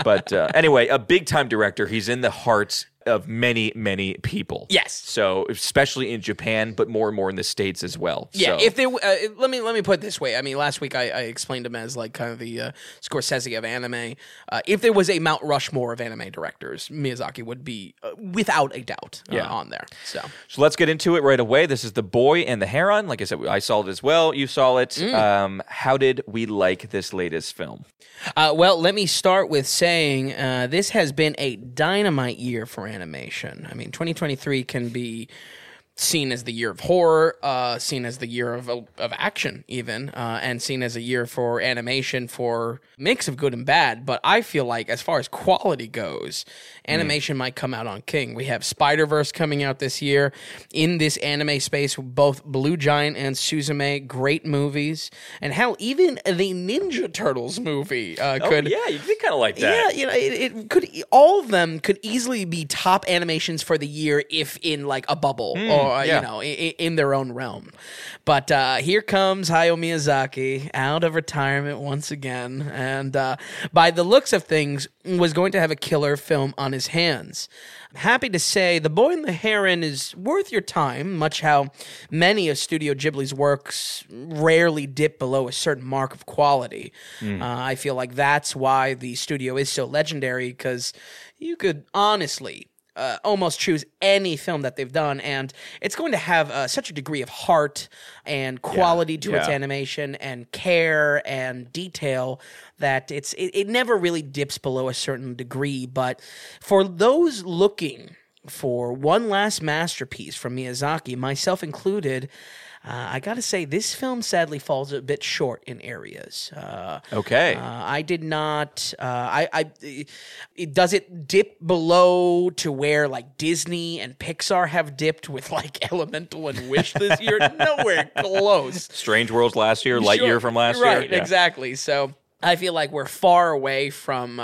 But anyway, a big-time director. He's in the heart of many, many people. Yes. So, especially in Japan, but more and more in the States as well. Yeah. So. If they let me put it this way. I mean, last week I explained him as like kind of the Scorsese of anime. If there was a Mount Rushmore of anime directors, Miyazaki would be without a doubt on there. So let's get into it right away. This is The Boy and the Heron. Like I said, I saw it as well. You saw it. How did we like this latest film? Well, let me start with saying this has been a dynamite year for anime. I mean, 2023 can be seen as the year of horror, seen as the year of action even, and seen as a year for animation for mix of good and bad. But I feel like as far as quality goes, animation might come out on king. We have Spider-Verse coming out this year. In this anime space, both Blue Giant and Suzume, great movies. And hell, even the Ninja Turtles movie could... Oh, yeah, you did kind of like that. Yeah, you know, it could... All of them could easily be top animations for the year if in, like, a bubble or you know, in their own realm. But here comes Hayao Miyazaki out of retirement once again, and by the looks of things, was going to have a killer film on his hands. I'm happy to say The Boy and the Heron is worth your time, much how many of Studio Ghibli's works rarely dip below a certain mark of quality. I feel like that's why the studio is so legendary, because you could honestly... almost choose any film that they've done, and it's going to have such a degree of heart and quality to its animation and care and detail that it never really dips below a certain degree. But for those looking for one last masterpiece from Miyazaki, myself included, I gotta say, this film sadly falls a bit short in areas. Okay. I did not... does it dip below to where, like, Disney and Pixar have dipped with, like, Elemental and Wish this year? Nowhere close. Strange Worlds last year, Lightyear from last year. Right, exactly. So... I feel like we're far away from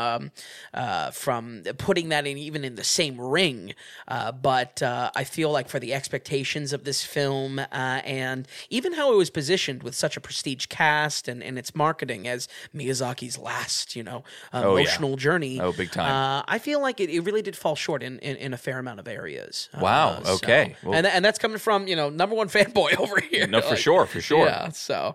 putting that in even in the same ring, but I feel like for the expectations of this film and even how it was positioned with such a prestige cast and its marketing as Miyazaki's last, you know, emotional journey. Oh, big time. I feel like it really did fall short in a fair amount of areas. Wow, okay. So, well, and that's coming from, you know, number one fanboy over here. No, like, for sure. Yeah, so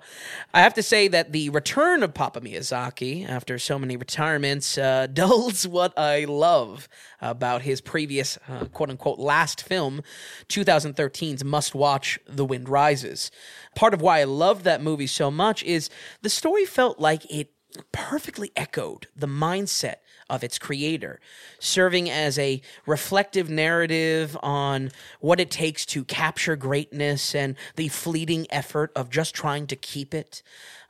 I have to say that the return of Papa Miyazaki after so many retirements, dulls what I love about his previous, quote-unquote, last film, 2013's must-watch The Wind Rises. Part of why I love that movie so much is the story felt like it perfectly echoed the mindset of its creator, serving as a reflective narrative on what it takes to capture greatness and the fleeting effort of just trying to keep it.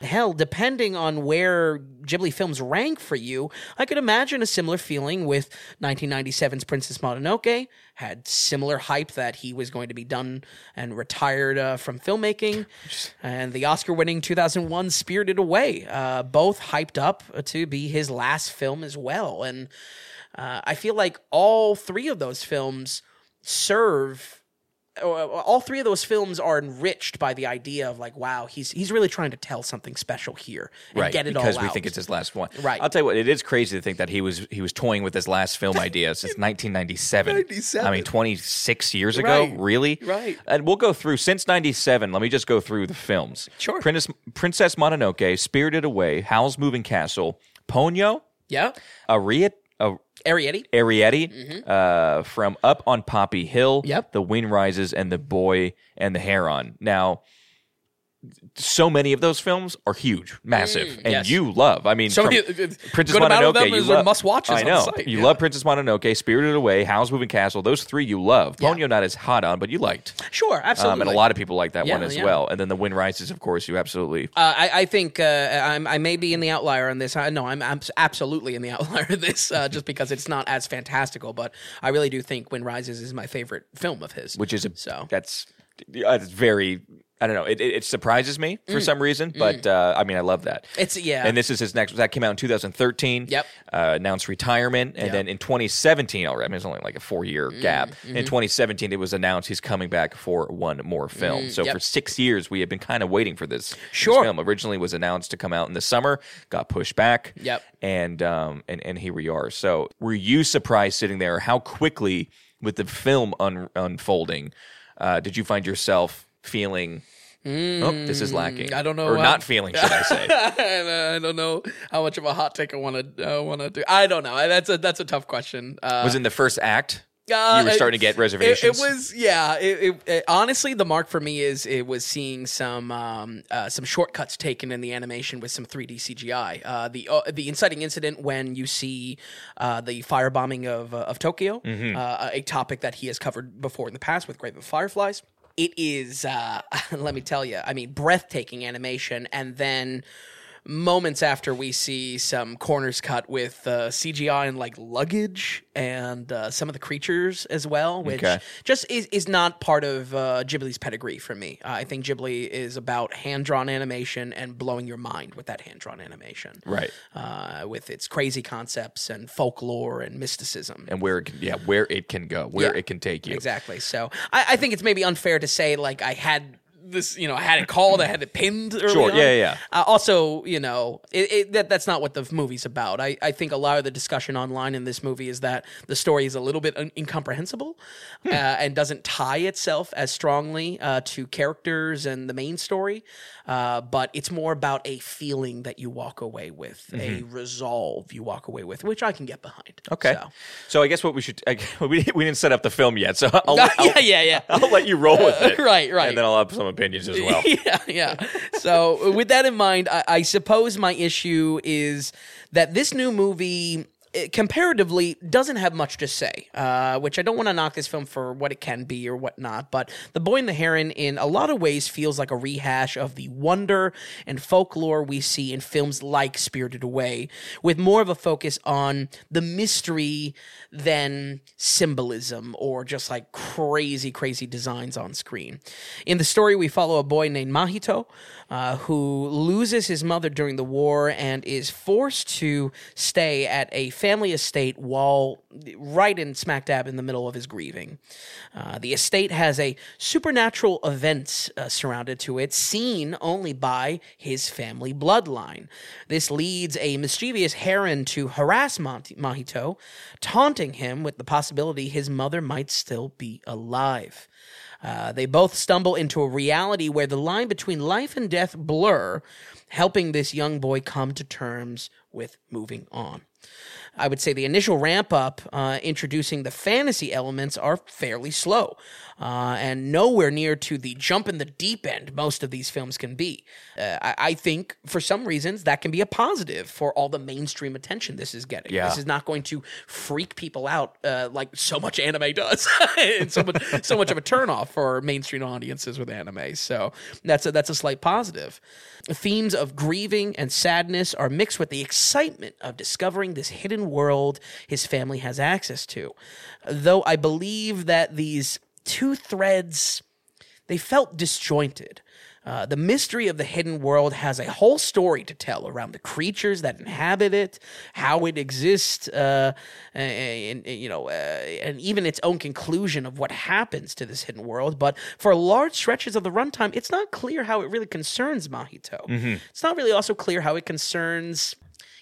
Hell, depending on where Ghibli films rank for you, I could imagine a similar feeling with 1997's Princess Mononoke. Had similar hype that he was going to be done and retired from filmmaking. And the Oscar-winning 2001 Spirited Away, both hyped up to be his last film as well. And I feel like all three of those films are enriched by the idea of like, wow, he's really trying to tell something special here and right, get it all out. Because we think it's his last one. Right. I'll tell you what, it is crazy to think that he was toying with this last film idea since 1997. 97. I mean, 26 years ago, right. Really? Right. And we'll go through, since 97, let me just go through the films. Sure. Princess Mononoke, Spirited Away, Howl's Moving Castle, Ponyo. Yeah. Arrietty, mm-hmm. From Up on Poppy Hill, yep. The Wind Rises, and The Boy and the Heron. Now, so many of those films are huge, massive, and yes. You love. I mean, so Princess Mononoke, you love. Must-watches I know. On the site. You love Princess Mononoke, Spirited Away, Howl's Moving Castle. Those three you love. Ponyo, not as hot on, but you liked. Sure, absolutely. And a lot of people like that one as well. And then The Wind Rises, of course, you absolutely. I think I may be in the outlier on this. I'm absolutely in the outlier on this, just because it's not as fantastical. But I really do think Wind Rises is my favorite film of his. Which is that's very. I don't know. It surprises me for some reason, but I mean, I love that. And this is his next. That came out in 2013. Yep. Announced retirement, and then in 2017 already. I mean, it's only like a 4-year gap. Mm-hmm. In 2017, it was announced he's coming back for one more film. So for 6 years, we have been kind of waiting for this. Sure. This film originally was announced to come out in the summer, got pushed back. Yep. And here we are. So were you surprised sitting there how quickly with the film unfolding? Did you find yourself feeling, this is lacking? I don't know. Or not feeling, should I say. I don't know how much of a hot take I want to do. I don't know. That's a tough question. Was in the first act? You were starting to get reservations? It was, honestly, the mark for me is it was seeing some shortcuts taken in the animation with some 3D CGI. The inciting incident when you see the firebombing of Tokyo, mm-hmm. A topic that he has covered before in the past with Grave of Fireflies. It is, let me tell you, I mean, breathtaking animation. And then moments after we see some corners cut with CGI and like luggage and some of the creatures as well, which just is not part of Ghibli's pedigree for me. I think Ghibli is about hand-drawn animation and blowing your mind with that hand-drawn animation. Right. With its crazy concepts and folklore and mysticism. And where it can take you. Exactly. So I think it's maybe unfair to say like I had this, I had it called, I had it pinned early on. Yeah. Also, that's not what the movie's about. I think a lot of the discussion online in this movie is that the story is a little bit incomprehensible and doesn't tie itself as strongly to characters and the main story, but it's more about a feeling that you walk away with, a resolve you walk away with, which I can get behind. Okay. So I guess what we should, we didn't set up the film yet, so I'll let you roll with it. Right. And then I'll have some opinions as well. Yeah. So with that in mind, I suppose my issue is that this new movie comparatively doesn't have much to say, which I don't want to knock this film for what it can be or whatnot, but The Boy and the Heron in a lot of ways feels like a rehash of the wonder and folklore we see in films like Spirited Away, with more of a focus on the mystery than symbolism or just like crazy, crazy designs on screen. In the story, we follow a boy named Mahito, who loses his mother during the war and is forced to stay at a family estate while right in smack dab in the middle of his grieving. The estate has a supernatural event surrounded to it, seen only by his family bloodline. This leads a mischievous heron to harass Mahito, taunting him with the possibility his mother might still be alive. They both stumble into a reality where the line between life and death blur, helping this young boy come to terms with moving on. I would say the initial ramp up introducing the fantasy elements are fairly slow and nowhere near to the jump in the deep end most of these films can be. I think for some reasons that can be a positive for all the mainstream attention this is getting. Yeah. This is not going to freak people out like so much anime does. And so much of a turnoff for mainstream audiences with anime. So that's a slight positive. The themes of grieving and sadness are mixed with the excitement of discovering this hidden world his family has access to. Though I believe that these two threads, they felt disjointed. The mystery of the hidden world has a whole story to tell around the creatures that inhabit it, how it exists, and even its own conclusion of what happens to this hidden world. But for large stretches of the runtime, it's not clear how it really concerns Mahito. Mm-hmm. It's not really also clear how it concerns,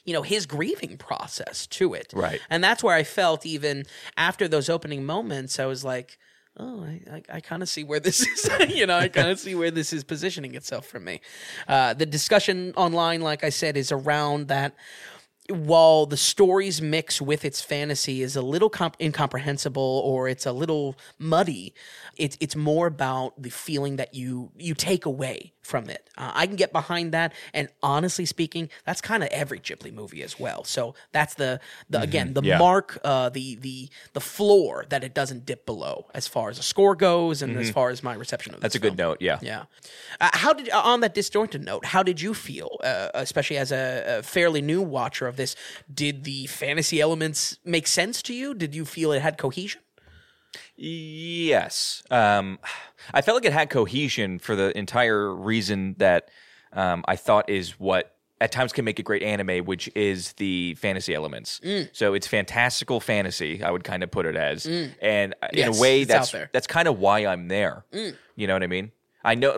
you know, his grieving process to it. Right. And that's where I felt even after those opening moments, I was like, oh, I kind of see where this is, I kind of see where this is positioning itself for me. The discussion online, like I said, is around that while the story's mix with its fantasy is a little incomprehensible or it's a little muddy, it's more about the feeling that you take away from it. I can get behind that, and honestly speaking, that's kind of every Ghibli movie as well. So that's the mark, the floor that it doesn't dip below as far as the score goes and as far as my reception of this. That's a good note, yeah. Yeah. On that disjointed note, how did you feel, especially as a fairly new watcher of this? Did the fantasy elements make sense to you? Did you feel it had cohesion? Yes. I felt like it had cohesion for the entire reason that I thought is what at times can make a great anime, which is the fantasy elements. Mm. So it's fantastical fantasy, I would kind of put it as. Mm. And in a way, that's kind of why I'm there. Mm. You know what I mean? I know,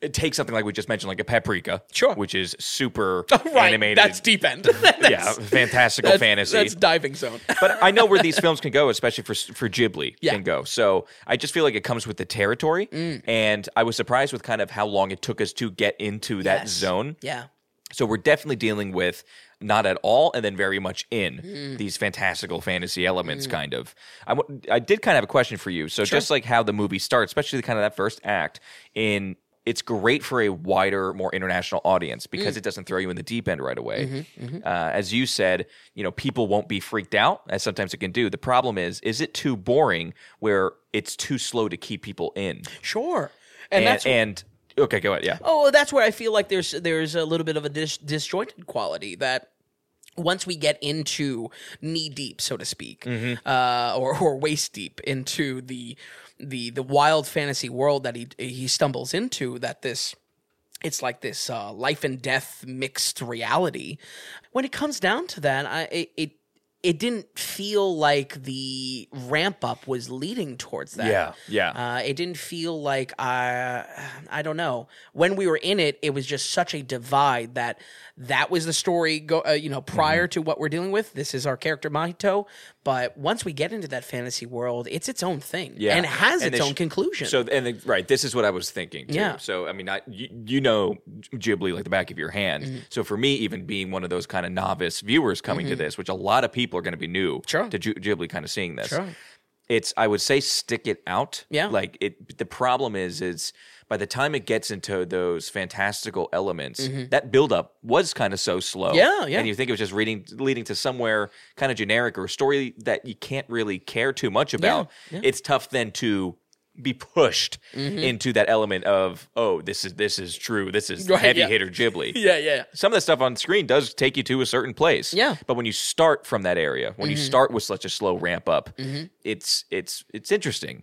it takes something like we just mentioned, like a Paprika, sure, which is super animated. That's deep end. Fantastical fantasy. That's diving zone. But I know where these films can go, especially for Ghibli can go. So I just feel like it comes with the territory, and I was surprised with kind of how long it took us to get into that zone. Yeah. So we're definitely dealing with not at all and then very much in these fantastical fantasy elements, kind of. I did kind of have a question for you. So just like how the movie starts, especially kind of that first act in... It's great for a wider, more international audience because it doesn't throw you in the deep end right away. Mm-hmm, mm-hmm. As you said, people won't be freaked out, as sometimes it can do. The problem is it too boring where it's too slow to keep people in? Sure. Okay, go ahead, yeah. Oh, that's where I feel like there's a little bit of a disjointed quality that... Once we get into knee deep, so to speak, or waist deep into the wild fantasy world that he stumbles into, it's like this life and death mixed reality. When it comes down to that, it didn't feel like the ramp up was leading towards that. Yeah. It didn't feel like I don't know. When we were in it, it was just such a divide that was the story. Prior to what we're dealing with, this is our character Mahito. But once we get into that fantasy world, it's its own thing, and it has its own conclusion. So, this is what I was thinking too. Yeah. So, I mean, Ghibli like the back of your hand. Mm-hmm. So, for me, even being one of those kind of novice viewers coming to this, which a lot of people are going to be new to Ghibli kind of seeing this. Sure. It's, I would say, stick it out. Yeah. Like the problem is by the time it gets into those fantastical elements, that buildup was kind of so slow. Yeah. And you think it was just leading to somewhere kind of generic or a story that you can't really care too much about. Yeah. It's tough then to be pushed into that element of, oh, this is true. This is heavy hitter Ghibli. Yeah. Some of the stuff on screen does take you to a certain place. Yeah. But when you start from that area, when you start with such a slow ramp up, it's interesting.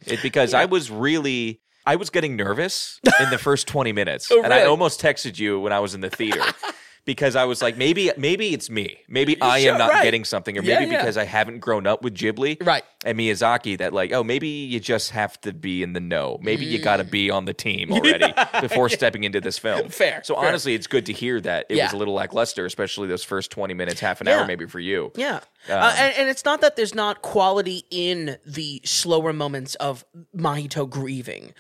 I was getting nervous in the first 20 minutes. Oh, and really? I almost texted you when I was in the theater. Because I was like, maybe it's me. Maybe I am not getting something, or maybe because I haven't grown up with Ghibli and Miyazaki that like, oh, maybe you just have to be in the know. Maybe you got to be on the team already before stepping into this film. Fair. So honestly, it's good to hear that it was a little lackluster, especially those first 20 minutes, half an hour maybe for you. Yeah. And it's not that there's not quality in the slower moments of Mahito grieving,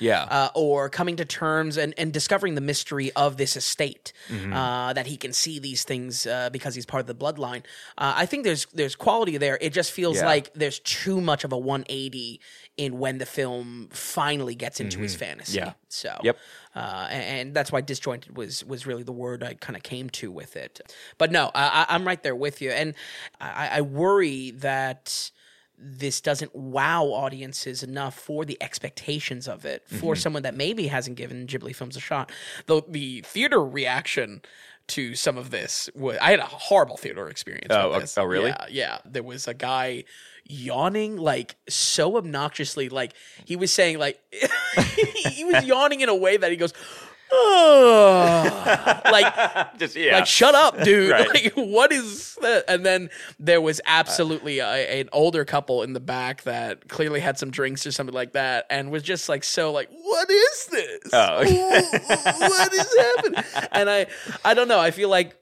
or coming to terms and discovering the mystery of this estate, that he can see these things because he's part of the bloodline. I think there's quality there. It just feels like there's too much of a 180 in when the film finally gets into his fantasy. And that's why disjointed was really the word I kind of came to with it. But no, I'm right there with you. And I worry that this doesn't wow audiences enough for the expectations of it, for someone that maybe hasn't given Ghibli films a shot. The theater reaction to some of this was, I had a horrible theater experience with this. Oh, really? Yeah. There was a guy yawning like so obnoxiously, like he was saying, like he was yawning in a way that he goes, oh, like just like shut up, dude. Right. Like, what is that? And then there was absolutely an older couple in the back that clearly had some drinks or something like that, and was just like so like, what is this? Oh, okay. What is happening? And I don't know. I feel like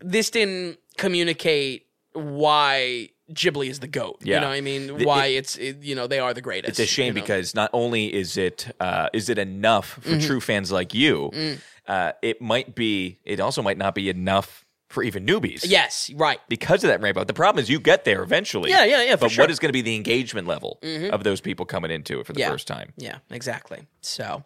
this didn't communicate why Ghibli is the GOAT. You know what I mean? Why they are the greatest. It's a shame because not only is it enough for true fans like you, it also might not be enough for even newbies. Yes, right. Because of that ramp up. The problem is you get there eventually. Yeah, for sure. But what is going to be the engagement level of those people coming into it for the first time? Yeah, exactly. So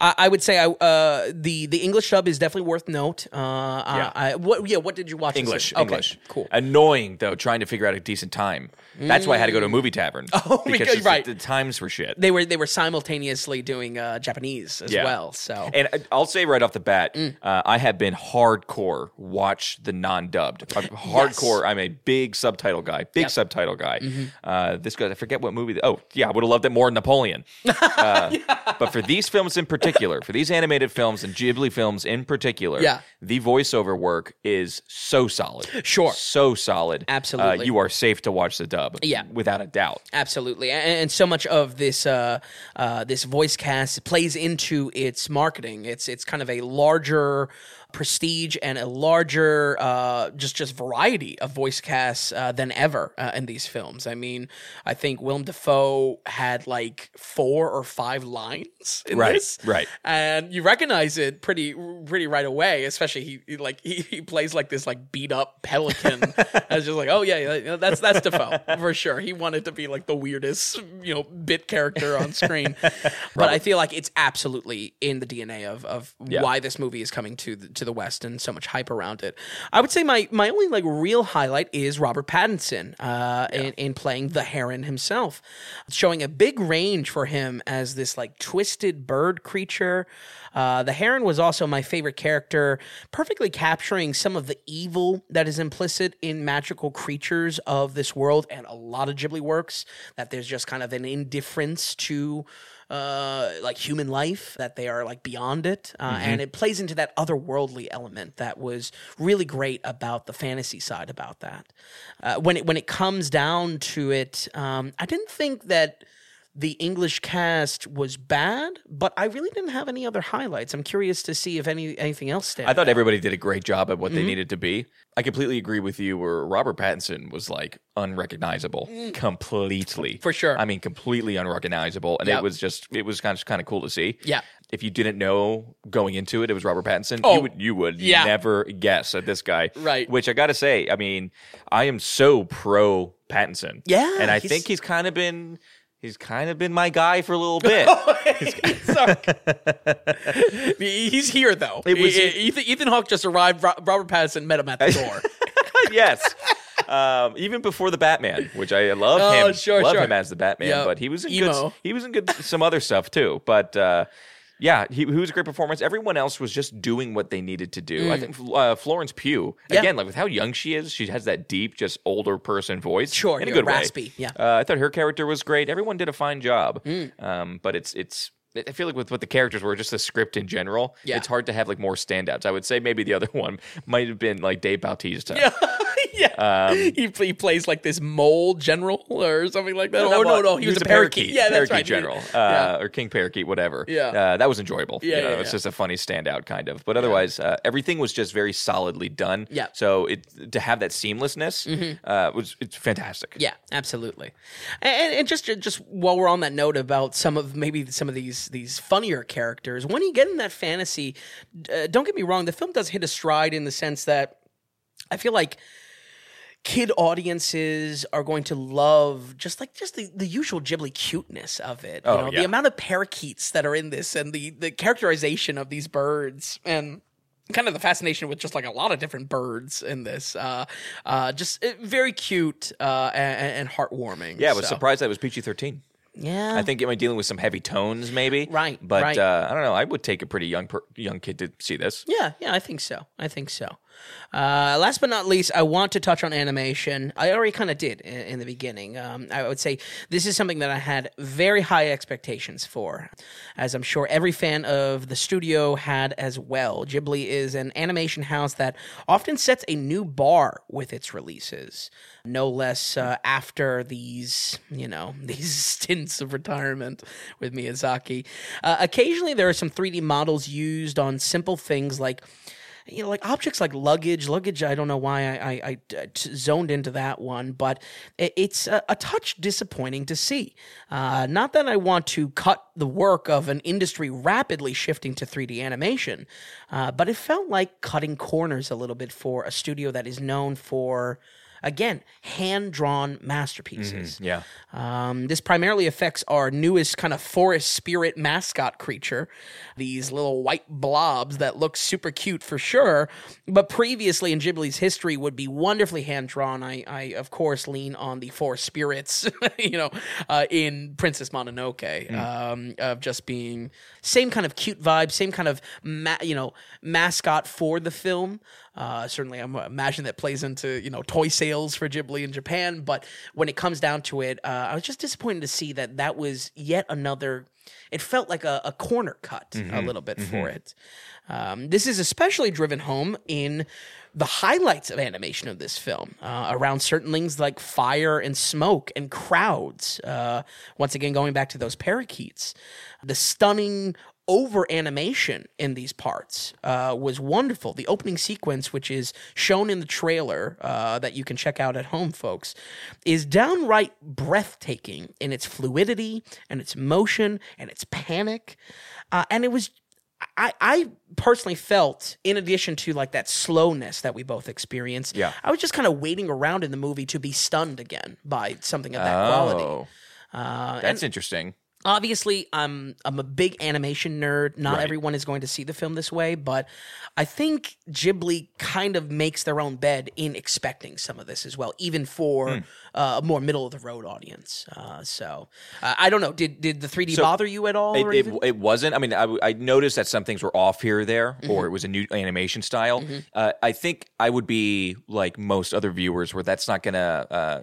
I would say the English sub is definitely worth note. What did you watch? English. Cool. Annoying, though, trying to figure out a decent time. That's why I had to go to a movie tavern. Oh, because right. The times were shit. They were simultaneously doing Japanese as well. So. And I'll say right off the bat, I have been hardcore watch the non-dubbed. I'm hardcore. Yes. I'm a big subtitle guy. Mm-hmm. This guy, I forget what movie. I would have loved it more than Napoleon. But for these films in particular, for these animated films and Ghibli films in particular, the voiceover work is so solid. Sure. So solid. Absolutely. You are safe to watch the dub. Yeah. Without a doubt. Absolutely. And so much of this this voice cast plays into its marketing. It's kind of a larger prestige and a larger just variety of voice casts than ever in these films. I mean, I think Willem Dafoe had like 4 or 5 lines in this. Right. And you recognize it pretty right away, especially he plays like this like beat up pelican. I was just like, that's Dafoe for sure. He wanted to be like the weirdest, bit character on screen. But I feel like it's absolutely in the DNA of why this movie is coming to the West and so much hype around it. I would say my only like real highlight is Robert Pattinson in playing the Heron himself, showing a big range for him as this like twisted bird creature. The Heron was also my favorite character, perfectly capturing some of the evil that is implicit in magical creatures of this world and a lot of Ghibli works, that there's just kind of an indifference to like human life, that they are like beyond it, and it plays into that otherworldly element that was really great about the fantasy side about that. When it comes down to it, I didn't think that the English cast was bad, but I really didn't have any other highlights. I'm curious to see if anything else stands. I thought everybody did a great job at what they needed to be. I completely agree with you where Robert Pattinson was like unrecognizable completely. For sure. I mean, completely unrecognizable. And it was kind of cool to see. Yeah. If you didn't know going into it was Robert Pattinson, you would never guess at this guy. Right. Which I got to say, I mean, I am so pro Pattinson. Yeah. And I think he's kind of been my guy for a little bit. He's here, though. Ethan Hawke just arrived. Robert Pattinson met him at the door. Yes. Even before the Batman, which I love him. Love him as the Batman. Yep. But he was in good some other stuff, too. But he was a great performance. Everyone else was just doing what they needed to do. I think Florence Pugh, again, like with how young she is, she has that deep, just older person voice. Sure, in a good raspy way. Yeah. I thought her character was great. Everyone did a fine job. But it's. I feel like with what the characters were, just the script in general, it's hard to have like more standouts. I would say maybe the other one might have been like Dave Bautista. Yeah, he plays like this mole general or something like that. No, he was a parakeet. Yeah, that's right, general, or king parakeet, whatever. Yeah, that was enjoyable. Yeah, it's just a funny standout kind of. But otherwise, everything was just very solidly done. Yeah. So to have that seamlessness it's fantastic. Yeah, absolutely. And just while we're on that note about some of these funnier characters, when you get in that fantasy, don't get me wrong, the film does hit a stride in the sense that I feel like kid audiences are going to love just the usual Ghibli cuteness of it. The amount of parakeets that are in this and the characterization of these birds and kind of the fascination with just like a lot of different birds in this. Just very cute and heartwarming. Yeah, I was surprised that it was PG-13. Yeah, I think am I dealing with some heavy tones, maybe? Right, but right. I don't know. I would take a pretty young kid to see this. Yeah, I think so. Last but not least, I want to touch on animation. I already kind of did in the beginning. I would say this is something that I had very high expectations for, as I'm sure every fan of the studio had as well. Ghibli is an animation house that often sets a new bar with its releases, no less after these stints of retirement with Miyazaki. Occasionally, there are some 3D models used on simple things like objects like luggage. I don't know why I zoned into that one, but it's a touch disappointing to see. Not that I want to cut the work of an industry rapidly shifting to 3D animation, but it felt like cutting corners a little bit for a studio that is known for, again, hand-drawn masterpieces. Mm-hmm, yeah. This primarily affects our newest kind of forest spirit mascot creature, these little white blobs that look super cute for sure, but previously in Ghibli's history would be wonderfully hand-drawn. I of course, lean on the forest spirits, in Princess Mononoke, of just being same kind of cute vibe, same kind of, mascot for the film. Certainly, I imagine that plays into, toy sales for Ghibli in Japan. But when it comes down to it, I was just disappointed to see that was yet another. It felt like a corner cut a little bit for it. This is especially driven home in the highlights of animation of this film, around certain things like fire and smoke and crowds. Once again, going back to those parakeets, the stunning over animation in these parts was wonderful. The opening sequence, which is shown in the trailer that you can check out at home, folks, is downright breathtaking in its fluidity and its motion and its panic. And it was, I personally felt, in addition to like that slowness that we both experienced, I was just kind of waiting around in the movie to be stunned again by something of that quality. That's interesting. Obviously, I'm a big animation nerd. Not everyone is going to see the film this way, but I think Ghibli kind of makes their own bed in expecting some of this as well, even for a more middle-of-the-road audience. I don't know. Did the 3D bother you at all? It wasn't. I mean, I noticed that some things were off here or there, or it was a new animation style. I think I would be like most other viewers where that's not going to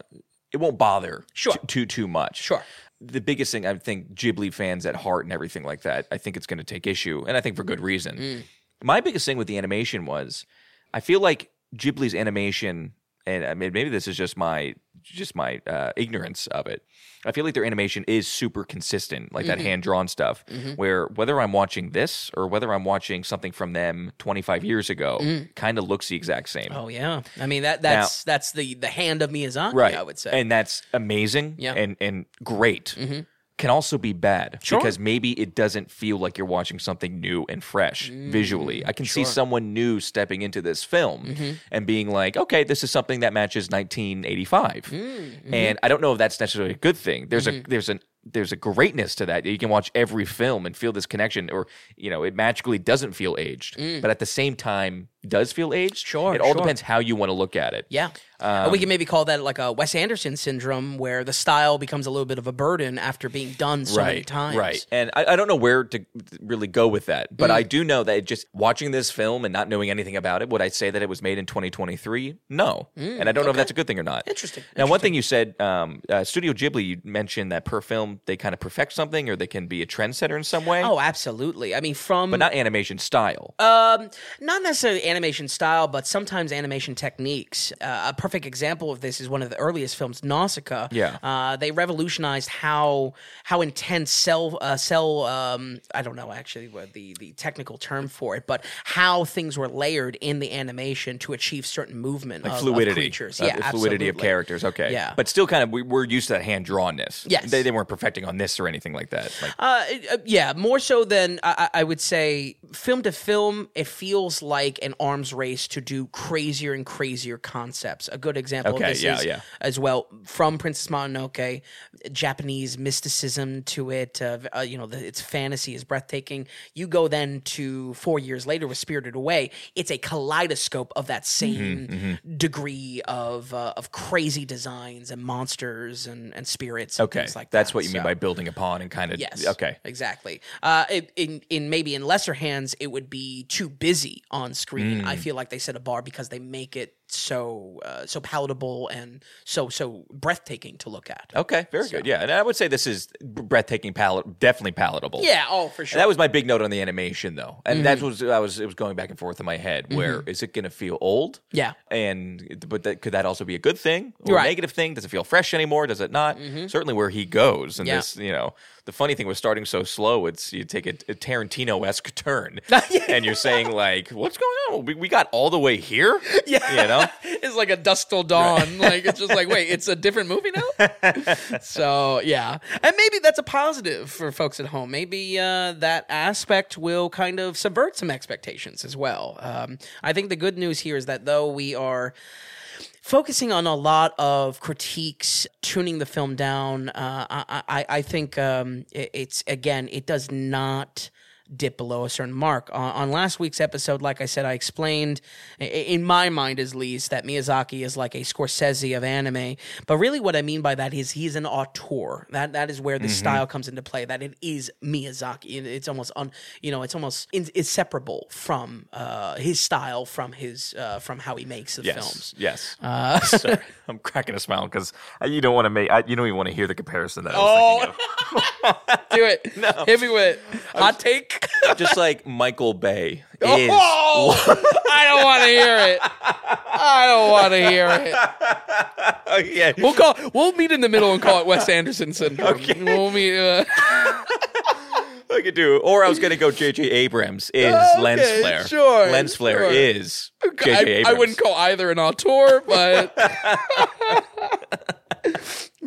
it won't bother too much. Sure. The biggest thing, I think, Ghibli fans at heart and everything like that, I think it's going to take issue, and I think for good reason. My biggest thing with the animation was, I feel like Ghibli's animation, and I mean, maybe this is just my ignorance of it, I feel like their animation is super consistent, like that hand-drawn stuff, where whether I'm watching this or whether I'm watching something from them 25 years ago, kind of looks the exact same. Oh, yeah. I mean, that's the hand of Miyazaki, I would say. And that's amazing and great. Can also be bad because maybe it doesn't feel like you're watching something new and fresh visually. I can see someone new stepping into this film and being like, okay, this is something that matches 1985. And I don't know if that's necessarily a good thing. There's there's a greatness to that. You can watch every film and feel this connection, or it magically doesn't feel aged, but at the same time does feel aged. It all depends how you want to look at it. We can maybe call that like a Wes Anderson syndrome, where the style becomes a little bit of a burden after being done so many times. And I don't know where to really go with that, but I do know that just watching this film and not knowing anything about it, would I say that it was made in 2023? No, and I don't know if that's a good thing or not. Interesting. One thing you said, Studio Ghibli, you mentioned that per film film, they kind of perfect something, or they can be a trendsetter in some way. Oh, absolutely. I mean, but not animation style. Not necessarily animation style, but sometimes animation techniques. A perfect example of this is one of the earliest films, Nausicaa. Yeah. They revolutionized how intense I don't know actually what the technical term for it, but how things were layered in the animation to achieve certain movement, like fluidity of creatures. Yeah, the fluidity of characters. Okay. Yeah. But still, kind of, we're used to that hand drawnness. Yes. They weren't perfecting on this or anything like that. Yeah, more so than I would say film to film. It feels like an arms race to do crazier and crazier concepts. A good example of this is as well from Princess Mononoke, Japanese mysticism to it. Its fantasy is breathtaking. You go then to 4 years later with Spirited Away. It's a kaleidoscope of that same degree of crazy designs and monsters and spirits and things like that. That's what you mean by building upon and kind of... Yes, okay. Exactly. In lesser hands, it would be too busy on screen. I feel like they set a bar because they make it so palatable and so breathtaking to look at. Okay, very good. Yeah, and I would say this is breathtaking, definitely palatable. Yeah, oh, for sure. And that was my big note on the animation, though, and it was going back and forth in my head. Where is it going to feel old? Yeah, but could that also be a good thing or a negative thing? Does it feel fresh anymore? Does it not? Certainly, where he goes and this, the funny thing was starting so slow. You take a Tarantino-esque turn, and you're saying like, what's going on? We got all the way here. Yeah, it's like a Dusk Till Dawn. Like, it's just like, wait, it's a different movie now? So, yeah. And maybe that's a positive for folks at home. Maybe that aspect will kind of subvert some expectations as well. I think the good news here is that though we are focusing on a lot of critiques, tuning the film down, I think it does not dip below a certain mark. On last week's episode, like I said, I explained, in my mind at least, that Miyazaki is like a Scorsese of anime. But really what I mean by that is he's an auteur. That is where the style comes into play, that it is Miyazaki. It's almost inseparable from his style, from how he makes the films. Yes. Sorry, I'm cracking a smile because you don't want to you don't even want to hear the comparison that I was thinking of. Do it. No. Hit me with hot take. Just like Michael Bay is. I don't want to hear it. I don't want to hear it. Okay. We'll meet in the middle and call it Wes Anderson syndrome. Okay. We'll meet. I could do. Or I was going to go J.J. Abrams is lens flare. Sure. Lens flare is J.J. Abrams. I wouldn't call either an auteur, but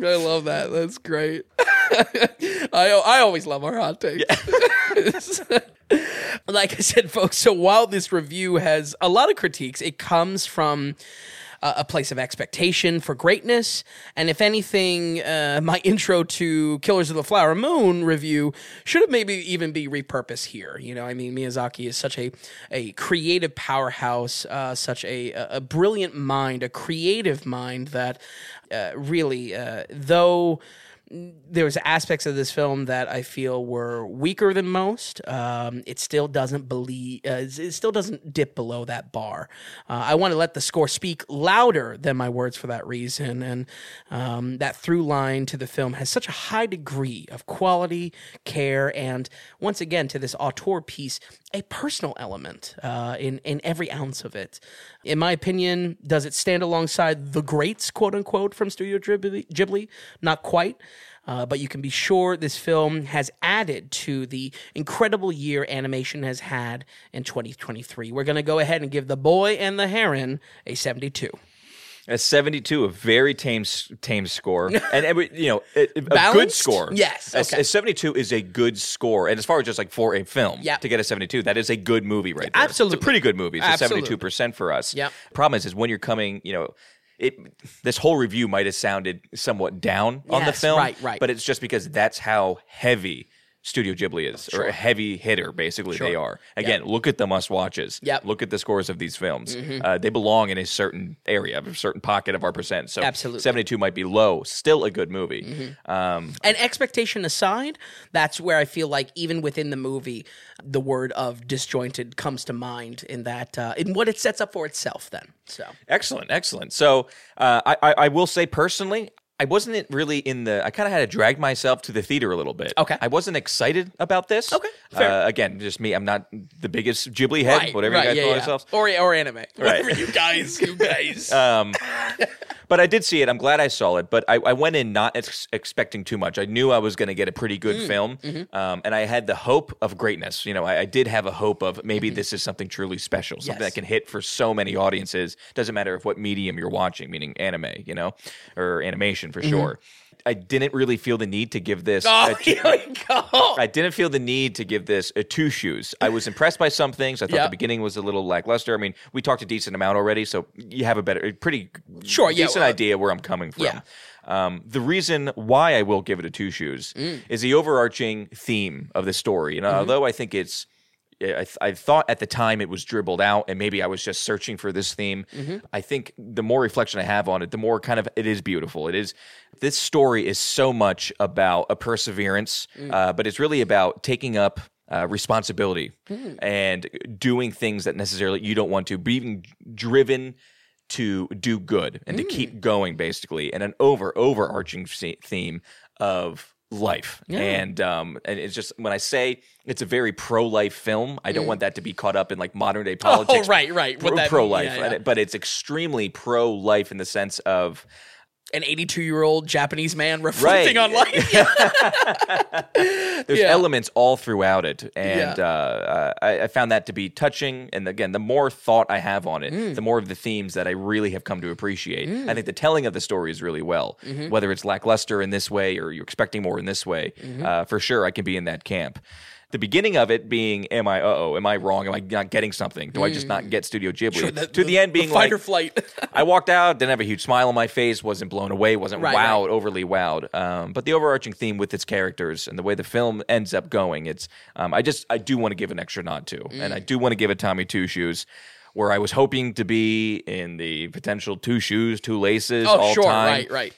I love that. That's great. I always love our hot takes. Yeah. Like I said, folks, so while this review has a lot of critiques, it comes from a place of expectation for greatness. And if anything, my intro to Killers of the Flower Moon review should have maybe even be repurposed here. Miyazaki is such a creative powerhouse, such a brilliant mind, a creative mind that really, though there was aspects of this film that I feel were weaker than most, it still doesn't dip below that bar. I want to let the score speak louder than my words for that reason, and that through line to the film has such a high degree of quality, care, and once again to this auteur piece, a personal element in every ounce of it. In my opinion, does it stand alongside the greats, quote-unquote, from Studio Ghibli? Not quite. But you can be sure this film has added to the incredible year animation has had in 2023. We're going to go ahead and give The Boy and the Heron a 72. A 72, a very tame score, and a good score. Yes, okay. A 72 is a good score, and as far as just like for a film, to get a 72, that is a good movie right there. Absolutely, it's a pretty good movie. It's a 72% for us. Yep. Problem is when you're coming, this whole review might have sounded somewhat down on the film, right. But it's just because that's how heavy Studio Ghibli is, or a heavy hitter, basically, they are. Again, look at the must-watches. Yep. Look at the scores of these films. They belong in a certain area, a certain pocket of our percent. So 72 might be low. Still a good movie. And expectation aside, that's where I feel like even within the movie, the word of disjointed comes to mind in that in what it sets up for itself then. So excellent. So I will say personally, I wasn't really in the – I kind of had to drag myself to the theater a little bit. Okay. I wasn't excited about this. Okay, fair. Again, just me. I'm not the biggest Ghibli head, whatever you guys call yourselves. Or anime. Right. Whatever you guys. But I did see it. I'm glad I saw it. But I went in not expecting too much. I knew I was going to get a pretty good film. Mm-hmm. And I had the hope of greatness. You know, I did have a hope of maybe this is something truly special, something that can hit for so many audiences. Doesn't matter if what medium you're watching, meaning anime, you know, or animation. For sure. I didn't really feel the need to give this a two shoes. I was impressed by some things. I thought the beginning was a little lackluster. I mean, we talked a decent amount already, so you have a pretty decent idea where I'm coming from. Yeah. The reason why I will give it a two shoes is the overarching theme of the story. And although I think it's I thought at the time it was dribbled out and maybe I was just searching for this theme. I think the more reflection I have on it, the more kind of it is beautiful. It is. This story is so much about a perseverance, but it's really about taking up responsibility and doing things that necessarily you don't want to, being driven to do good and to keep going basically, and an overarching theme of life. And it's just, when I say it's a very pro-life film, I don't want that to be caught up in like modern day politics. But it's extremely pro-life in the sense of an 82-year-old Japanese man reflecting on life. There's elements all throughout it, and I found that to be touching. And again, the more thought I have on it, the more of the themes that I really have come to appreciate. I think the telling of the story is really well, whether it's lackluster in this way or you're expecting more in this way. For sure, I can be in that camp. The beginning of it being, am I wrong? Am I not getting something? Do I just not get Studio Ghibli? Sure, to the end being the fight or flight. I walked out, didn't have a huge smile on my face, wasn't blown away, wasn't overly wowed. But the overarching theme with its characters and the way the film ends up going, it's I do want to give an extra nod to. And I do want to give it Tommy Two Shoes, where I was hoping to be in the potential two shoes, two laces time. Right.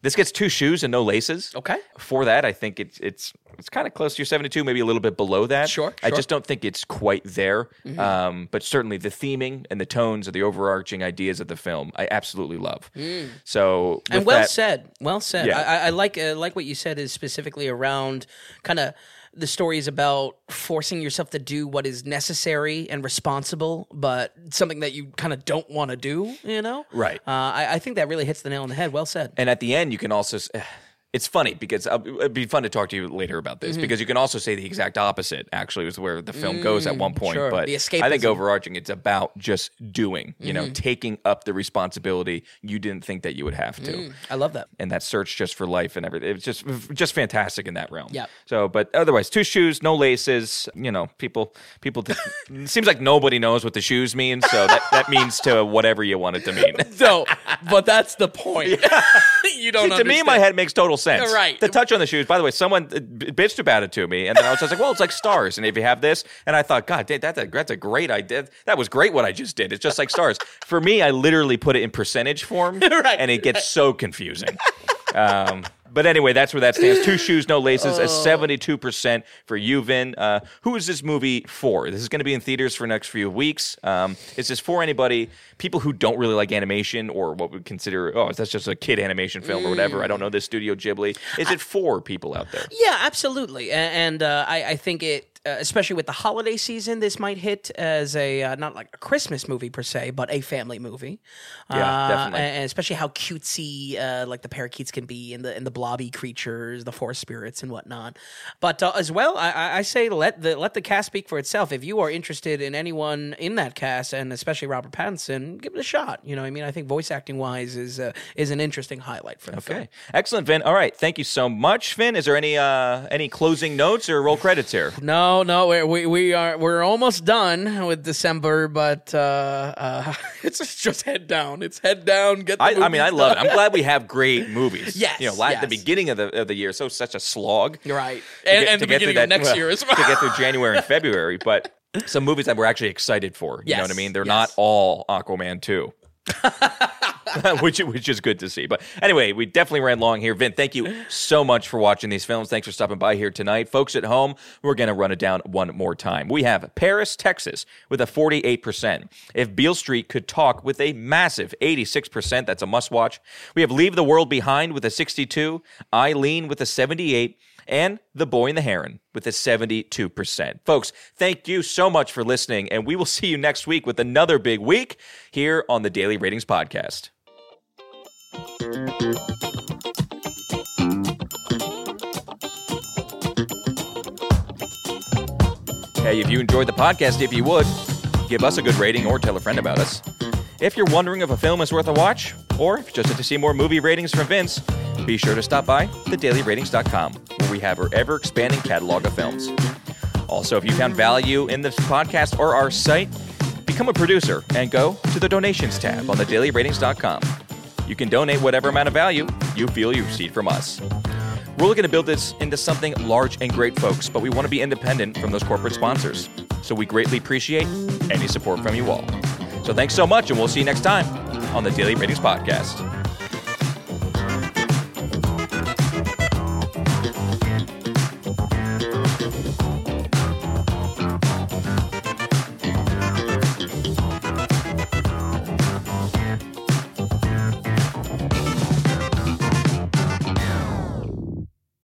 This gets two shoes and no laces. Okay. For that, I think it's kind of close to your 72, maybe a little bit below that. Sure. I just don't think it's quite there. But certainly the theming and the tones of the overarching ideas of the film, I absolutely love. So and well said. Yeah. I like what you said is specifically around kind of. The story is about forcing yourself to do what is necessary and responsible, but something that you kind of don't want to do, you know? Right. I think that really hits the nail on the head. Well said. And at the end, you can also... It's funny because it'd be fun to talk to you later about this because you can also say the exact opposite, actually, is where the film goes at one point. Sure. But I think overarching, it's about just doing, you know, taking up the responsibility you didn't think that you would have to. I love that. And that search just for life and everything. It's just fantastic in that realm. Yeah. So, but otherwise, two shoes, no laces, you know, people, it seems like nobody knows what the shoes mean. So that means to whatever you want it to mean. No, but that's the point. Yeah. You don't understand. To me, my head makes total sense. Right. The touch on the shoes, by the way, someone bitched about it to me, and then I was just like, well, it's like stars, and if you have this, and I thought, God, that's a great idea. That was great what I just did. It's just like stars. For me, I literally put it in percentage form, and it gets so confusing. But anyway, that's where that stands. Two shoes, no laces, a 72% for you, Vin. Who is this movie for? This is going to be in theaters for the next few weeks. Is this for anybody, people who don't really like animation or what we consider, that's just a kid animation film or whatever. I don't know this Studio Ghibli. Is it for people out there? Yeah, absolutely. And I think it, especially with the holiday season, this might hit as a not like a Christmas movie per se, but a family movie. Yeah, definitely. And especially how cutesy like the parakeets can be, and the blobby creatures, the forest spirits, and whatnot. But as well, I say let the cast speak for itself. If you are interested in anyone in that cast, and especially Robert Pattinson, give it a shot. You know, I mean, I think voice acting wise is an interesting highlight for the film. Okay, excellent, Vin. All right, thank you so much, Vin. Is there any closing notes or roll credits here? No. No, we're almost done with December, but it's just head down. It's head down. Get the movies. I mean, I love it. I'm glad we have great movies. Yes, you know, the beginning of the year, so such a slog. Right, and to the beginning of next year as well. To get through January and February, but some movies that we're actually excited for. You know what I mean? They're not all Aquaman 2. which is good to see. But anyway, we definitely ran long here. Vin, thank you so much for watching these films. Thanks for stopping by here tonight. Folks at home, we're going to run it down one more time. We have Paris, Texas with a 48%. If Beale Street Could Talk with a massive 86%. That's a must-watch. We have Leave the World Behind with a 62%. Eileen with a 78%. And The Boy and the Heron with a 72%. Folks, thank you so much for listening, and we will see you next week with another big week here on the Daily Ratings Podcast. Hey, if you enjoyed the podcast, if you would, give us a good rating or tell a friend about us. If you're wondering if a film is worth a watch, or if you just like to see more movie ratings from Vince, be sure to stop by thedailyratings.com, where we have our ever-expanding catalog of films. Also, if you found value in this podcast or our site, become a producer and go to the donations tab on thedailyratings.com. You can donate whatever amount of value you feel you receive from us. We're looking to build this into something large and great, folks, but we want to be independent from those corporate sponsors. So we greatly appreciate any support from you all. So thanks so much, and we'll see you next time on the Daily Ratings Podcast.